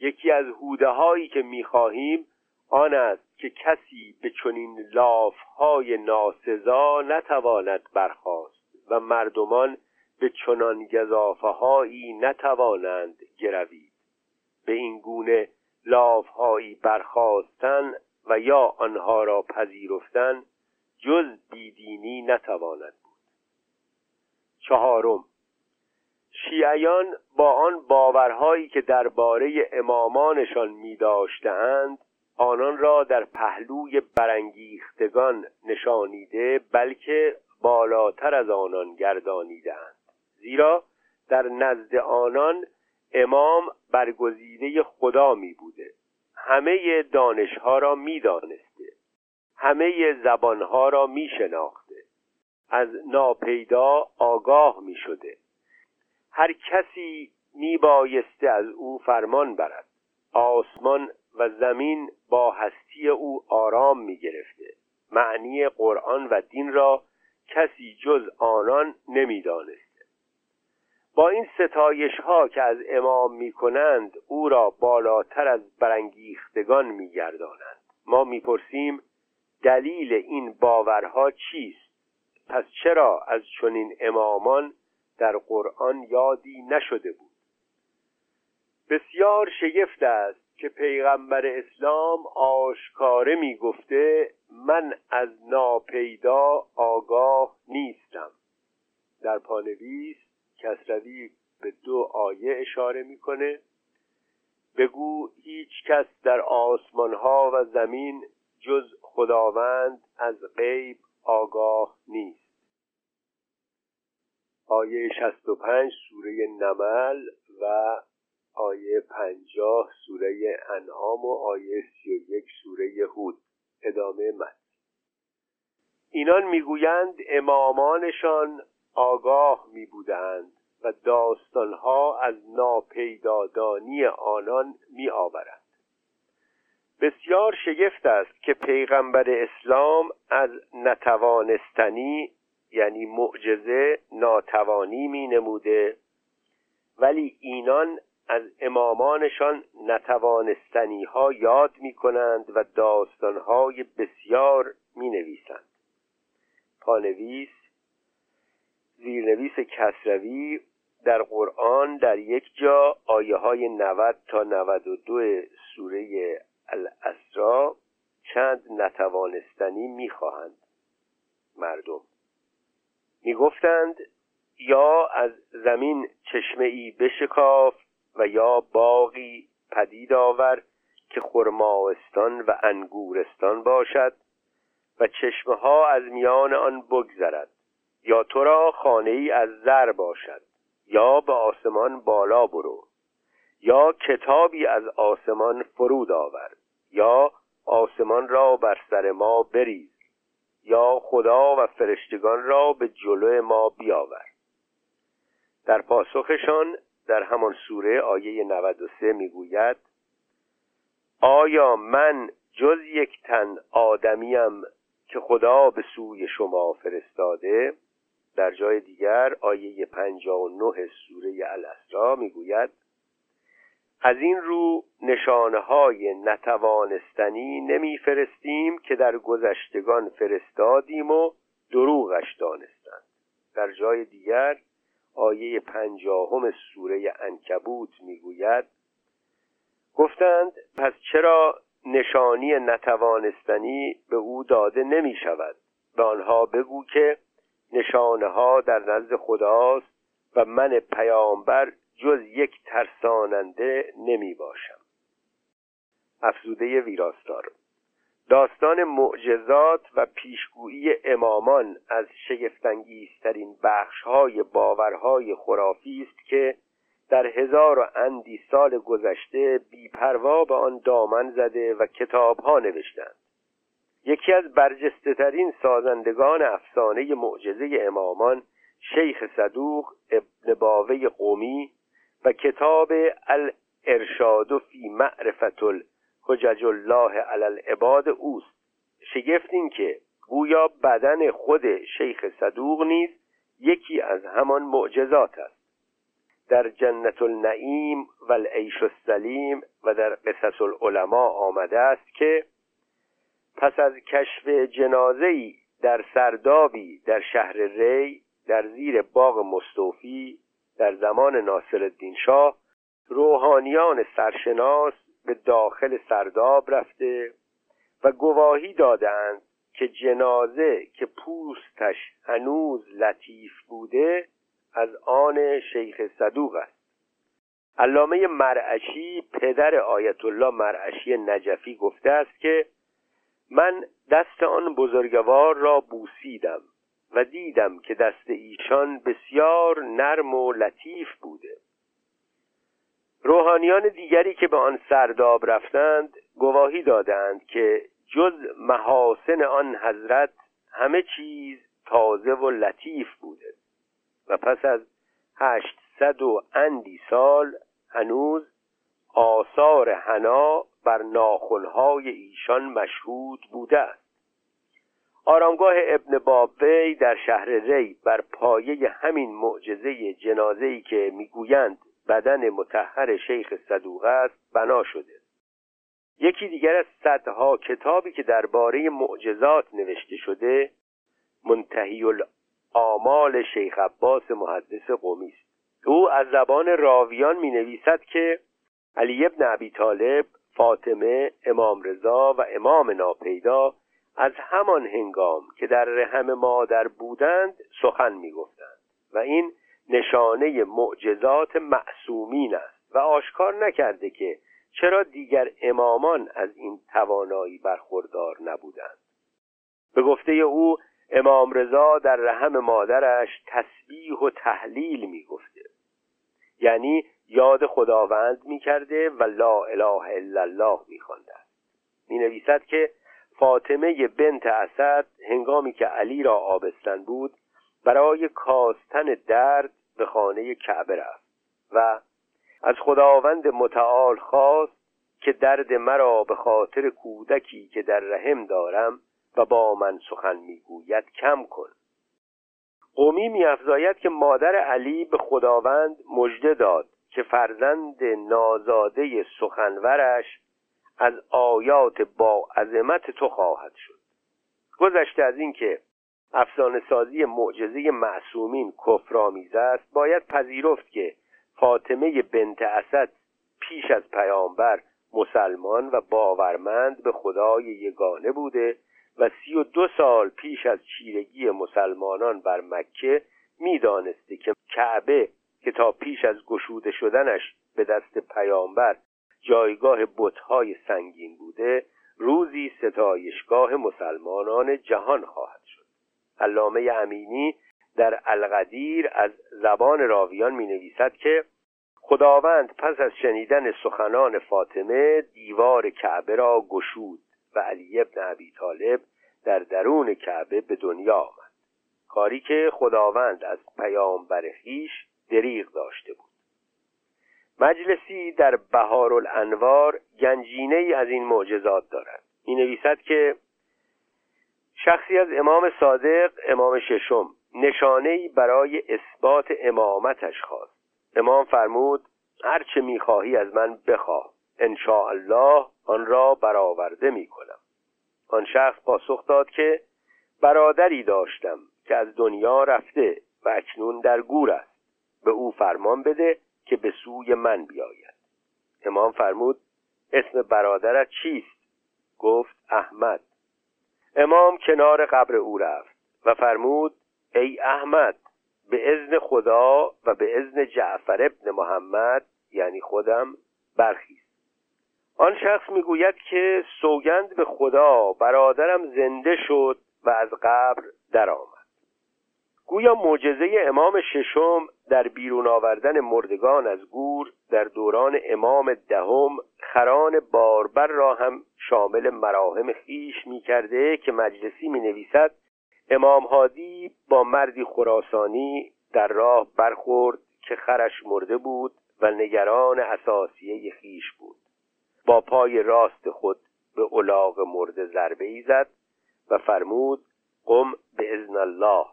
یکی از هوده‌هایی که می‌خواهیم آن است که کسی به چنین لاف‌های ناسزا نتواند برخاست و مردمان به چنان گزافه‌هایی نتوانند گروید. به این گونه لافهایی برخاستن و یا آنها را پذیرفتن جز بیدینی نتواند بود. چهارم، شیعیان با آن باورهایی که درباره امامانشان می‌داشتند، آنان را در پهلوی برانگیختگان نشانیده بلکه بالاتر از آنان گردانیدند. زیرا در نزد آنان امام برگزیده خدا می بوده. همه دانشها را می دانسته. همه زبانها را می شناخته. از ناپیدا آگاه می شده. هر کسی می بایسته از او فرمان برد. آسمان و زمین با هستی او آرام می گرفته. معنی قرآن و دین را کسی جز آنان نمی دانسته. با این ستایش ها که از امام می کنند او را بالاتر از برانگیختگان می گردانند. ما می پرسیم دلیل این باورها چیست؟ پس چرا از چنین امامان در قرآن یادی نشده بود؟ بسیار شگفت است که پیغمبر اسلام آشکاره می گفته من از ناپیدا آگاه نیستم. در پانویس کسروی به دو آیه اشاره میکنه. بگو هیچ کس در آسمانها و زمین جز خداوند از غیب آگاه نیست. آیه 65 سوره نمل و آیه 50 سوره انعام و آیه 31 سوره هود. ادامه متن. اینان میگویند امامانشان آگاه میبودند و داستانها از ناپیدادانی آنان میآورند. بسیار شگفت است که پیغمبر اسلام از نتوانستنی یعنی معجزه ناتوانی می نموده، ولی اینان از امامانشان نتوانستنی ها یاد می کنند و داستان های بسیار می نویسند. پانویس زیرنویس کسروی در قرآن در یک جا آیه های 90 تا 92 سوره الاسراء چند نتوانستنی می‌خواهند. مردم می‌گفتند یا از زمین چشمه‌ای بشکاف و یا باغی پدید آور که خرماستان و انگورستان باشد و چشمه‌ها از میان آن بگذرد، یا تو را خانه‌ای از زر باشد، یا به آسمان بالا برو، یا کتابی از آسمان فرود آور، یا آسمان را بر سر ما بریز، یا خدا و فرشتگان را به جلو ما بیاور. در پاسخشان در همان سوره آیه 93 میگوید آیا من جز یک تن آدمیم که خدا به سوی شما فرستاده؟ در جای دیگر آیه 59 سوره الاسراء میگوید از این رو نشانه‌های نتوانستنی نمی‌فرستیم که در گذشتگان فرستادیم و دروغش دانستند. در جای دیگر آیه 50 سوره عنکبوت میگوید گفتند پس چرا نشانی نتوانستنی به او داده نمی‌شود؟ به آنها بگو که نشانه‌ها در نزد خداست و من پیامبر جز یک ترساننده نمی باشم. افزوده ویراستار. داستان معجزات و پیشگویی امامان از شگفت‌انگیزترین بخش‌های باورهای خرافی است که در هزار و اندی سال گذشته بی‌پروا به آن دامن زده و کتاب‌ها نوشتند. یکی از برجسته‌ترین سازندگان افسانه معجزه امامان، شیخ صدوق ابن بابویه قمی و کتاب الارشاد فی معرفت الحجج الله علی العباد اوست. شگفت این که گویا بدن خود شیخ صدوق نیز یکی از همان معجزات است. در جنت النعیم و العیش السلیم و در قصص العلماء آمده است که پس از کشف جنازه‌ای در سردابی در شهر ری در زیر باغ مستوفی در زمان ناصرالدین شاه، روحانیان سرشناس به داخل سرداب رفته و گواهی دادند که جنازه که پوستش هنوز لطیف بوده از آن شیخ صدوق است. علامه مرعشی پدر آیت الله مرعشی نجفی گفته است که من دست آن بزرگوار را بوسیدم و دیدم که دست ایشان بسیار نرم و لطیف بوده. روحانیان دیگری که به آن سرداب رفتند گواهی دادند که جز محاسن آن حضرت همه چیز تازه و لطیف بوده و پس از 800 سال هنوز آثار حنا بر ناخن‌های ایشان مشهود بوده است. آرامگاه ابن بابوی در شهر ری بر پایه همین معجزه جنازه‌ای که میگویند بدن مطهر شیخ صدوق است بنا شده. یکی دیگر از صدها کتابی که درباره معجزات نوشته شده، منتهی الآمال شیخ عباس محدث قومی است. او از زبان راویان مینویسد که علی ابن ابی طالب، فاطمه، امام رضا و امام ناپیدا از همان هنگام که در رحم مادر بودند سخن می‌گفتند و این نشانه معجزات معصومین است و آشکار نکرده که چرا دیگر امامان از این توانایی برخوردار نبودند. به گفته او امام رضا در رحم مادرش تسبیح و تهلیل می‌گفته، یعنی یاد خداوند می کرده و لا اله الا الله می خوانده. می نویسد که فاطمه بنت اسد هنگامی که علی را آبستن بود برای کاستن درد به خانه کعبه رفت و از خداوند متعال خواست که درد مرا به خاطر کودکی که در رحم دارم و با من سخن میگوید کم کن. قومی می‌افزاید که مادر علی به خداوند مژده داد که فرزند نازاده سخنورش از آیات با عظمت تو خواهد شد. گذشته از این که افسانه سازی معجزه معصومین کفرآمیز است، باید پذیرفت که فاطمه بنت اسد پیش از پیامبر مسلمان و باورمند به خدای یگانه بوده و 32 سال پیش از چیرگی مسلمانان بر مکه میدانسته که کعبه که تا پیش از گشوده شدنش به دست پیامبر جایگاه بت‌های سنگین بوده، روزی ستایشگاه مسلمانان جهان خواهد شد. علامه امینی در القدیر از زبان راویان می نویسد که خداوند پس از شنیدن سخنان فاطمه دیوار کعبه را گشود و علی ابن ابی طالب در درون کعبه به دنیا آمد، کاری که خداوند از پیامبر خویش دریغ داشته بود. مجلسی در بهارالانوار گنجینه‌ای از این معجزات دارد. می نویسد که شخصی از امام صادق، امام ششم، نشانه‌ای برای اثبات امامتش خواست. امام فرمود: هر چه می‌خواهی از من بخواه، ان شاء الله آن را برآورده می‌کنم. آن شخص پاسخ داد که برادری داشتم که از دنیا رفته و اکنون در گور است، به او فرمان بده که به سوی من بیاید. امام فرمود: اسم برادرت چیست؟ گفت: احمد. امام کنار قبر او رفت و فرمود: ای احمد، به اذن خدا و به اذن جعفر ابن محمد، یعنی خودم، برخیز. آن شخص میگوید که سوگند به خدا برادرم زنده شد و از قبر درآمد. گویا معجزه امام ششم در بیرون آوردن مردگان از گور در دوران امام دهم خران باربر را هم شامل مراهم خویش میکرده که مجلسی مینویسد امام هادی با مردی خراسانی در راه برخورد که خرش مرده بود و نگران اساسیه خویش بود. با پای راست خود به الاغ مرده ضربه‌ای زد و فرمود: قم باذن الله،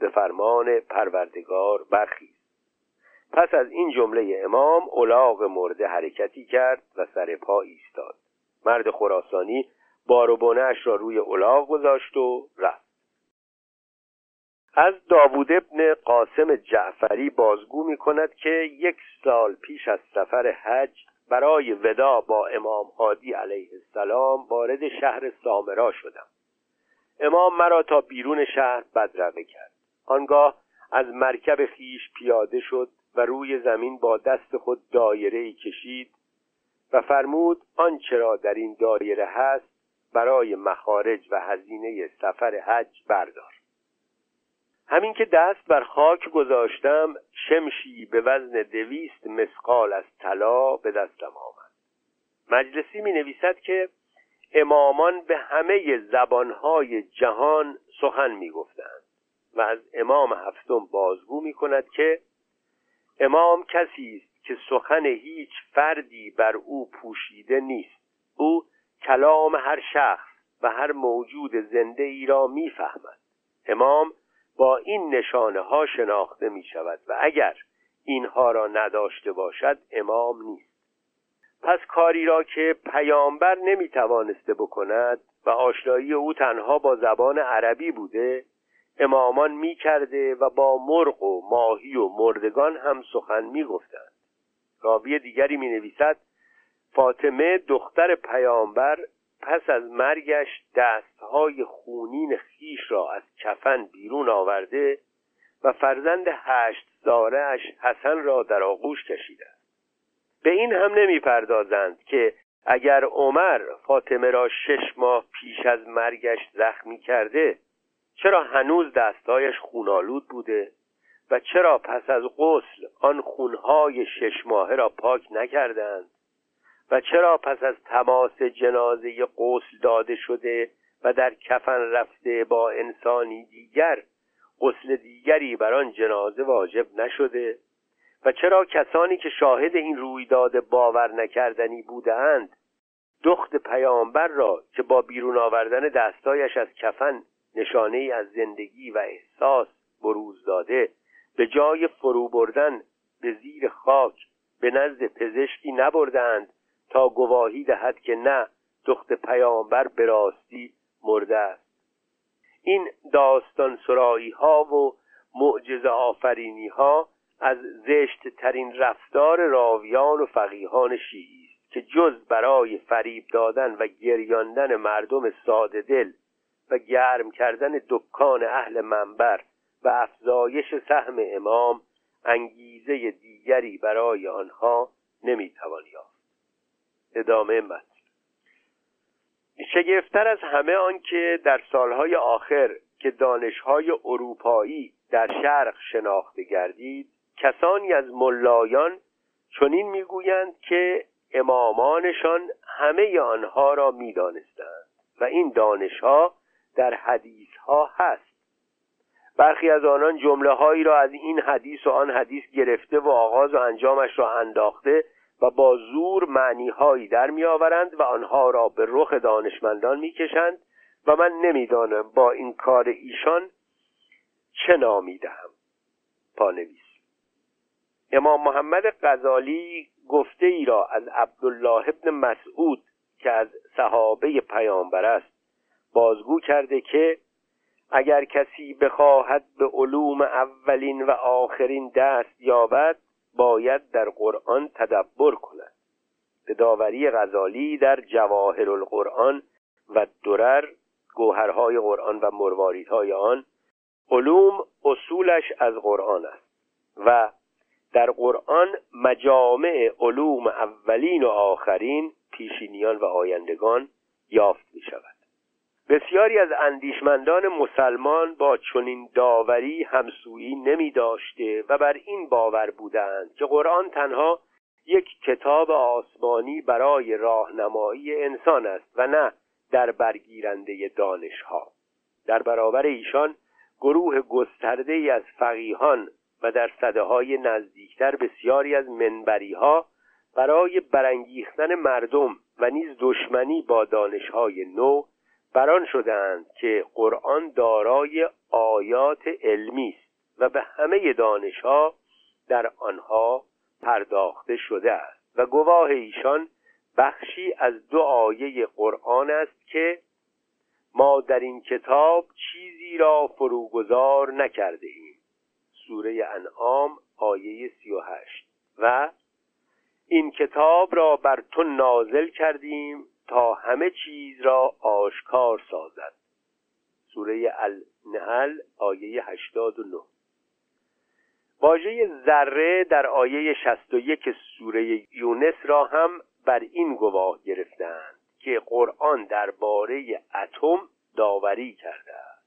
به فرمان پروردگار برخیز. پس از این جمله امام الاغ مرده حرکتی کرد و سر پا ایستاد. مرد خراسانی بار و بنه‌اش را روی الاغ گذاشت و رفت. از داوود ابن قاسم جعفری بازگو می کند که 1 سال پیش از سفر حج برای ودا با امام هادی علیه السلام وارد شهر سامرا شدم. امام مرا تا بیرون شهر بدرقه کرد. آنگاه از مرکب خیش پیاده شد و روی زمین با دست خود دایره‌ای کشید و فرمود: آنچه را در این دایره هست برای مخارج و هزینه سفر حج بردار. همین که دست بر خاک گذاشتم، شمشی به وزن 200 مثقال از طلا به دستم آمد. مجلسی می نویسد که امامان به همه زبانهای جهان سخن می گفتند و از امام هفتم بازگو می کند که امام کسی است که سخن هیچ فردی بر او پوشیده نیست. او کلام هر شخص و هر موجود زنده ای را می فهمد. امام با این نشانه ها شناخته می شود و اگر اینها را نداشته باشد امام نیست. پس کاری را که پیامبر نمی توانسته بکند و آشنایی او تنها با زبان عربی بوده، امامان می کرده و با مرغ و ماهی و مردگان هم سخن می گفتند. راوی دیگری می نویسد: فاطمه دختر پیامبر پس از مرگش دستهای خونین خیش را از کفن بیرون آورده و فرزند 8 ساله‌اش حسن را در آغوش کشیده. به این هم نمی پردازند که اگر عمر فاطمه را 6 ماه پیش از مرگش زخمی کرده، چرا هنوز دستهایش خونالود بوده و چرا پس از غسل آن خونهای 6 ماهه را پاک نکردند؟ و چرا پس از تماس جنازه غسل داده شده و در کفن رفته با انسانی دیگر غسل دیگری بر آن جنازه واجب نشده؟ و چرا کسانی که شاهد این رویداد باور نکردنی بودند دخت پیامبر را که با بیرون آوردن دستایش از کفن نشانه‌ای از زندگی و احساس بروز داده به جای فرو بردن به زیر خاک به نزد پزشکی نبردند تا گواهی دهد که نه، دخت پیامبر به راستی مرده است؟ این داستان سرایی ها و معجزه آفرینی ها از زشت ترین رفتار راویان و فقیهان شیعی است که جز برای فریب دادن و گریاندن مردم ساده دل و گرم کردن دکان اهل منبر و افزایش سهم امام انگیزه دیگری برای آنها نمیتوان یافت. ادامه مطلب. شگفت‌تر از همه آن که در سالهای آخر که دانش‌های اروپایی در شرق شناخته گردید، کسانی از ملایان چنین می‌گویند که امامانشان همه آنها را می‌دانستند و این دانش‌ها در حدیث‌ها هست. برخی از آنان جمله‌هایی را از این حدیث و آن حدیث گرفته و آغاز و انجامش را انداخته و با زور معنی‌هایی در می‌آورند و آنها را به رخ دانشمندان می‌کشند و من نمی‌دانم با این کار ایشان چه نامی دهم. پانویس: امام محمد غزالی گفته ای را از عبدالله ابن مسعود که از صحابه پیامبر است بازگو کرده که اگر کسی بخواهد به علوم اولین و آخرین دست یابد باید در قرآن تدبر کند. به داوری غزالی در جواهر القرآن و درر، گوهرهای قرآن و مرواریدهای آن، علوم اصولش از قرآن است و در قرآن مجامع علوم اولین و آخرین، پیشینیان و آیندگان یافت می شود. بسیاری از اندیشمندان مسلمان با چنین داوری همسویی نمی داشته و بر این باور بودند که قرآن تنها یک کتاب آسمانی برای راهنمایی انسان است و نه در برگیرنده دانشها. در برابر ایشان گروه گسترده‌ای از فقیهان و در صده‌های نزدیکتر بسیاری از منبری‌ها برای برانگیختن مردم و نیز دشمنی با دانش‌های نو بران شدند که قرآن دارای آیات علمی است و به همه دانش‌ها در آنها پرداخته شده است و گواه ایشان بخشی از 2 آیه قرآن است که ما در این کتاب چیزی را فروگذار نکرده ایم. سوره انعام آیه 38: و این کتاب را بر تو نازل کردیم تا همه چیز را آشکار سازد. سوره النحل آیه 89. واژه ذره در آیه 61 سوره یونس را هم بر این گواه گرفتند که قرآن درباره اتم داوری کرده است.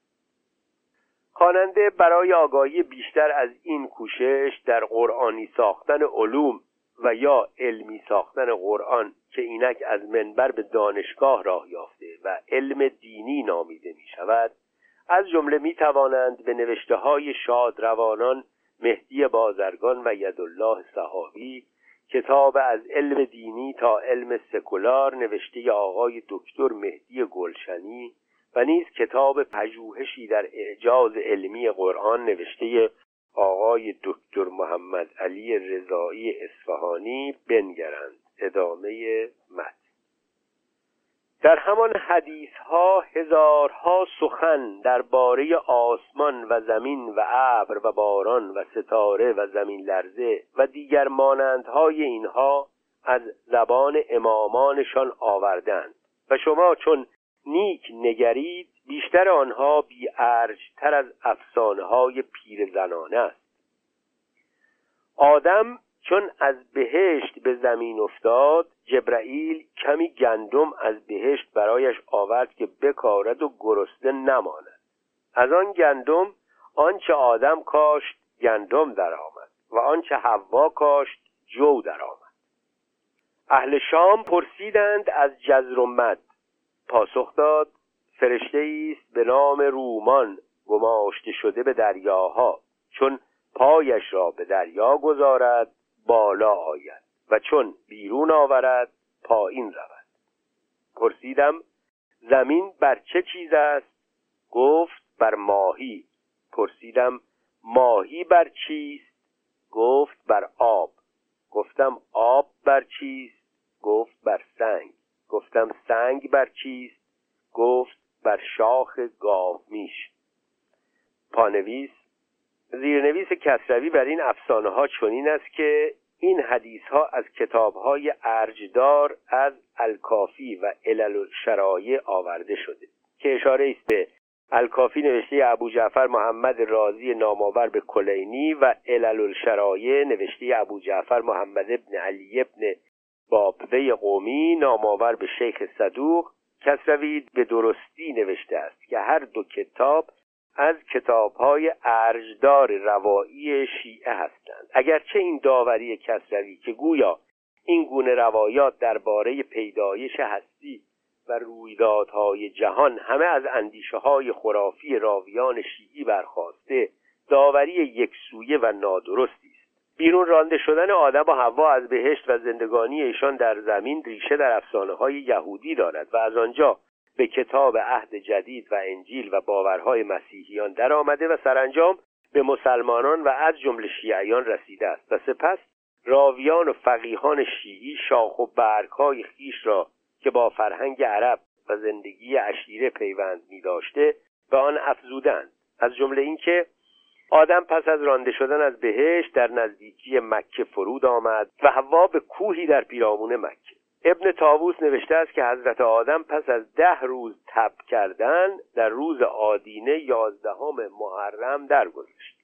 خواننده برای آگاهی بیشتر از این کوشش در قرآنی ساختن علوم و یا علمی ساختن قرآن که اینک از منبر به دانشگاه راه یافته و علم دینی نامیده می شود، از جمله می توانند به نوشته های شادروانان مهدی بازرگان و یدالله صحابی، کتاب از علم دینی تا علم سکولار نوشته آقای دکتر مهدی گلشنی و نیز کتاب پژوهشی در اعجاز علمی قرآن نوشته آقای دکتر محمد علی رضایی اصفهانی بنگرند. ادامه متن. در همان حدیث ها هزارها سخن درباره آسمان و زمین و ابر و باران و ستاره و زمین لرزه و دیگر مانندهای اینها از زبان امامانشان آوردند و شما چون نیک نگرید بیشتر آنها بی‌ارج‌تر از افسانه‌های پیرزنانه است. آدم چون از بهشت به زمین افتاد، جبرائیل کمی گندم از بهشت برایش آورد که بکارد و گرسنه نماند. از آن گندم آنچه آدم کاشت گندم در آمد و آنچه حوا کاشت جو در آمد. اهل شام پرسیدند از جزرمد، پاسخ داد فرشته‌ای است به نام رومان گماشته شده به دریاها، چون پایش را به دریا گذارد بالا آید و چون بیرون آورد پایین رود. پرسیدم زمین بر چه چیز است؟ گفت بر ماهی. پرسیدم ماهی بر چیست؟ گفت بر آب. گفتم آب بر چیست؟ گفت بر سنگ. گفتم سنگ بر چیست؟ گفت بر شاخ گاومیش. پانویس: زیرنویس کسروی بر این افسانه ها چنین است که این حدیث ها از کتاب های ارجدار از الکافی و علل شرایع آورده شده که اشاره است به الکافی نوشته ابو جعفر محمد رازی نامآور به کلینی و علل شرایع نوشته ابو جعفر محمد ابن علی ابن بابویه قمی نامآور به شیخ صدوق. کسروی به درستی نوشته است که هر دو کتاب از کتاب‌های ارجدار روایی شیعه هستند، اگرچه این داوری کسروی که گویا این گونه روایات درباره پیدایش هستی و رویدادهای جهان همه از اندیشه‌های خرافی راویان شیعی برخاسته، داوری یکسویه و نادرستی است. بیرون رانده شدن آدم و حوا از بهشت و زندگانی ایشان در زمین ریشه در افسانه‌های یهودی دارد و از آنجا به کتاب عهد جدید و انجیل و باورهای مسیحیان در آمده و سرانجام به مسلمانان و از جمله شیعیان رسیده است و سپس راویان و فقیهان شیعی شاخ و برگهای خویش را که با فرهنگ عرب و زندگی عشیره پیوند می داشته به آن افزودند، از جمله اینکه آدم پس از رانده شدن از بهشت در نزدیکی مکه فرود آمد و حوا به کوهی در پیرامون مکه. ابن طاووس نوشته است که حضرت آدم پس از 10 روز تب کردن در روز آدینه 11 محرم درگذشت.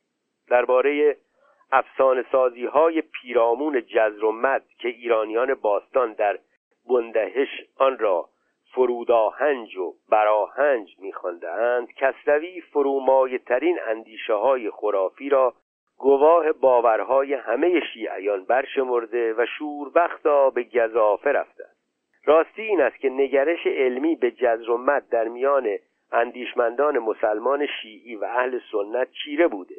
درباره افسانه سازی های پیرامون جزرمد که ایرانیان باستان در بندهش آن را فروداهنج و براهنج می‌خواندند، کسروی فرومایه ترین اندیشه های خرافی را گواه باورهای همه شیعیان برشمرده و شوربختا به گزافه رفته. راستی این است که نگرش علمی به جزرمد در میان اندیشمندان مسلمان شیعی و اهل سنت چیره بوده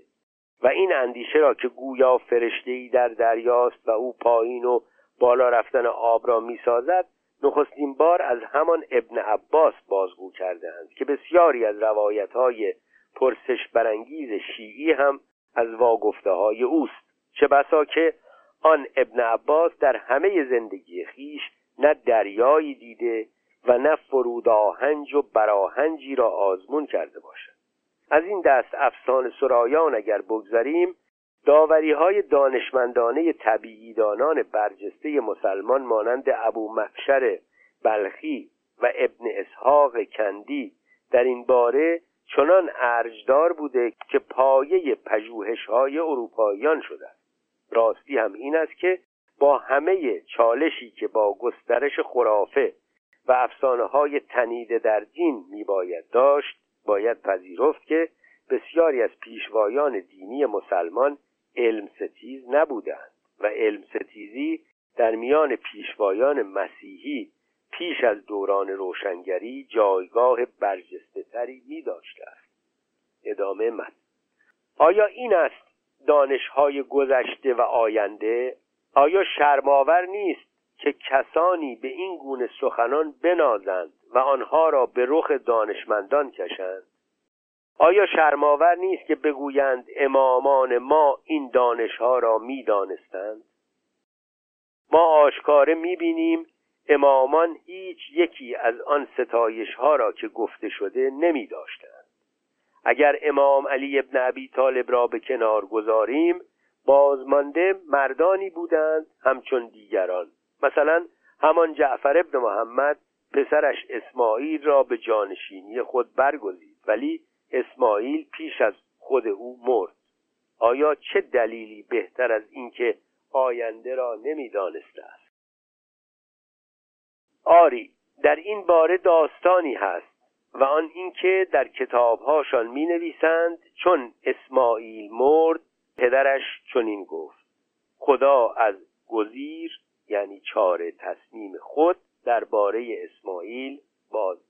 و این اندیشه را که گویا فرشته‌ای در دریاست و او پایین و بالا رفتن آب را می‌سازد، نخستین بار از همان ابن عباس بازگو کردند که بسیاری از روایت‌های پرسش برانگیز شیعی هم از واگفته‌های اوست، چه بسا که آن ابن عباس در همه زندگی خیش نه دریایی دیده و نه فرودآهنج و براهنجی را آزمون کرده باشد. از این دست افسانه سرایان اگر بگذاریم، داوری‌های دانشمندانه طبیعی‌دانان برجسته مسلمان مانند ابو محشر بلخی و ابن اسحاق کندی در این باره چنان ارجدار بوده که پایه پژوهش‌های اروپاییان شده است. راستی هم این است که با همه چالشی که با گسترش خرافه و افسانه‌های تنیده در دین می‌باید داشت، باید پذیرفت که بسیاری از پیشوایان دینی مسلمان علم ستیز نبودند و علم ستیزی در میان پیشوایان مسیحی پیش از دوران روشنگری جایگاه برجسته تری می داشته است. ادامه متن. آیا این است دانش‌های گذشته و آینده؟ آیا شرم‌آور نیست که کسانی به این گونه سخنان بنازند و آنها را به رخ دانشمندان کشند؟ آیا شرم‌آور نیست که بگویند امامان ما این دانش‌ها را می دانستند؟ ما آشکاره می بینیم امامان هیچ یکی از آن ستایش ها را که گفته شده نمی داشتند. اگر امام علی ابن ابی طالب را به کنار گذاریم، بازمانده مردانی بودند همچون دیگران، مثلا همان جعفر ابن محمد پسرش اسماعیل را به جانشینی خود برگزید، ولی اسماعیل پیش از خود او مرد. آیا چه دلیلی بهتر از این که آینده را نمی دانسته است؟ آری، در این باره داستانی هست و آن اینکه در کتابهاشان می نویسند چون اسماعیل مرد پدرش چنین گفت: خدا از گزیر یعنی چاره تصمیم خود درباره اسماعیل باز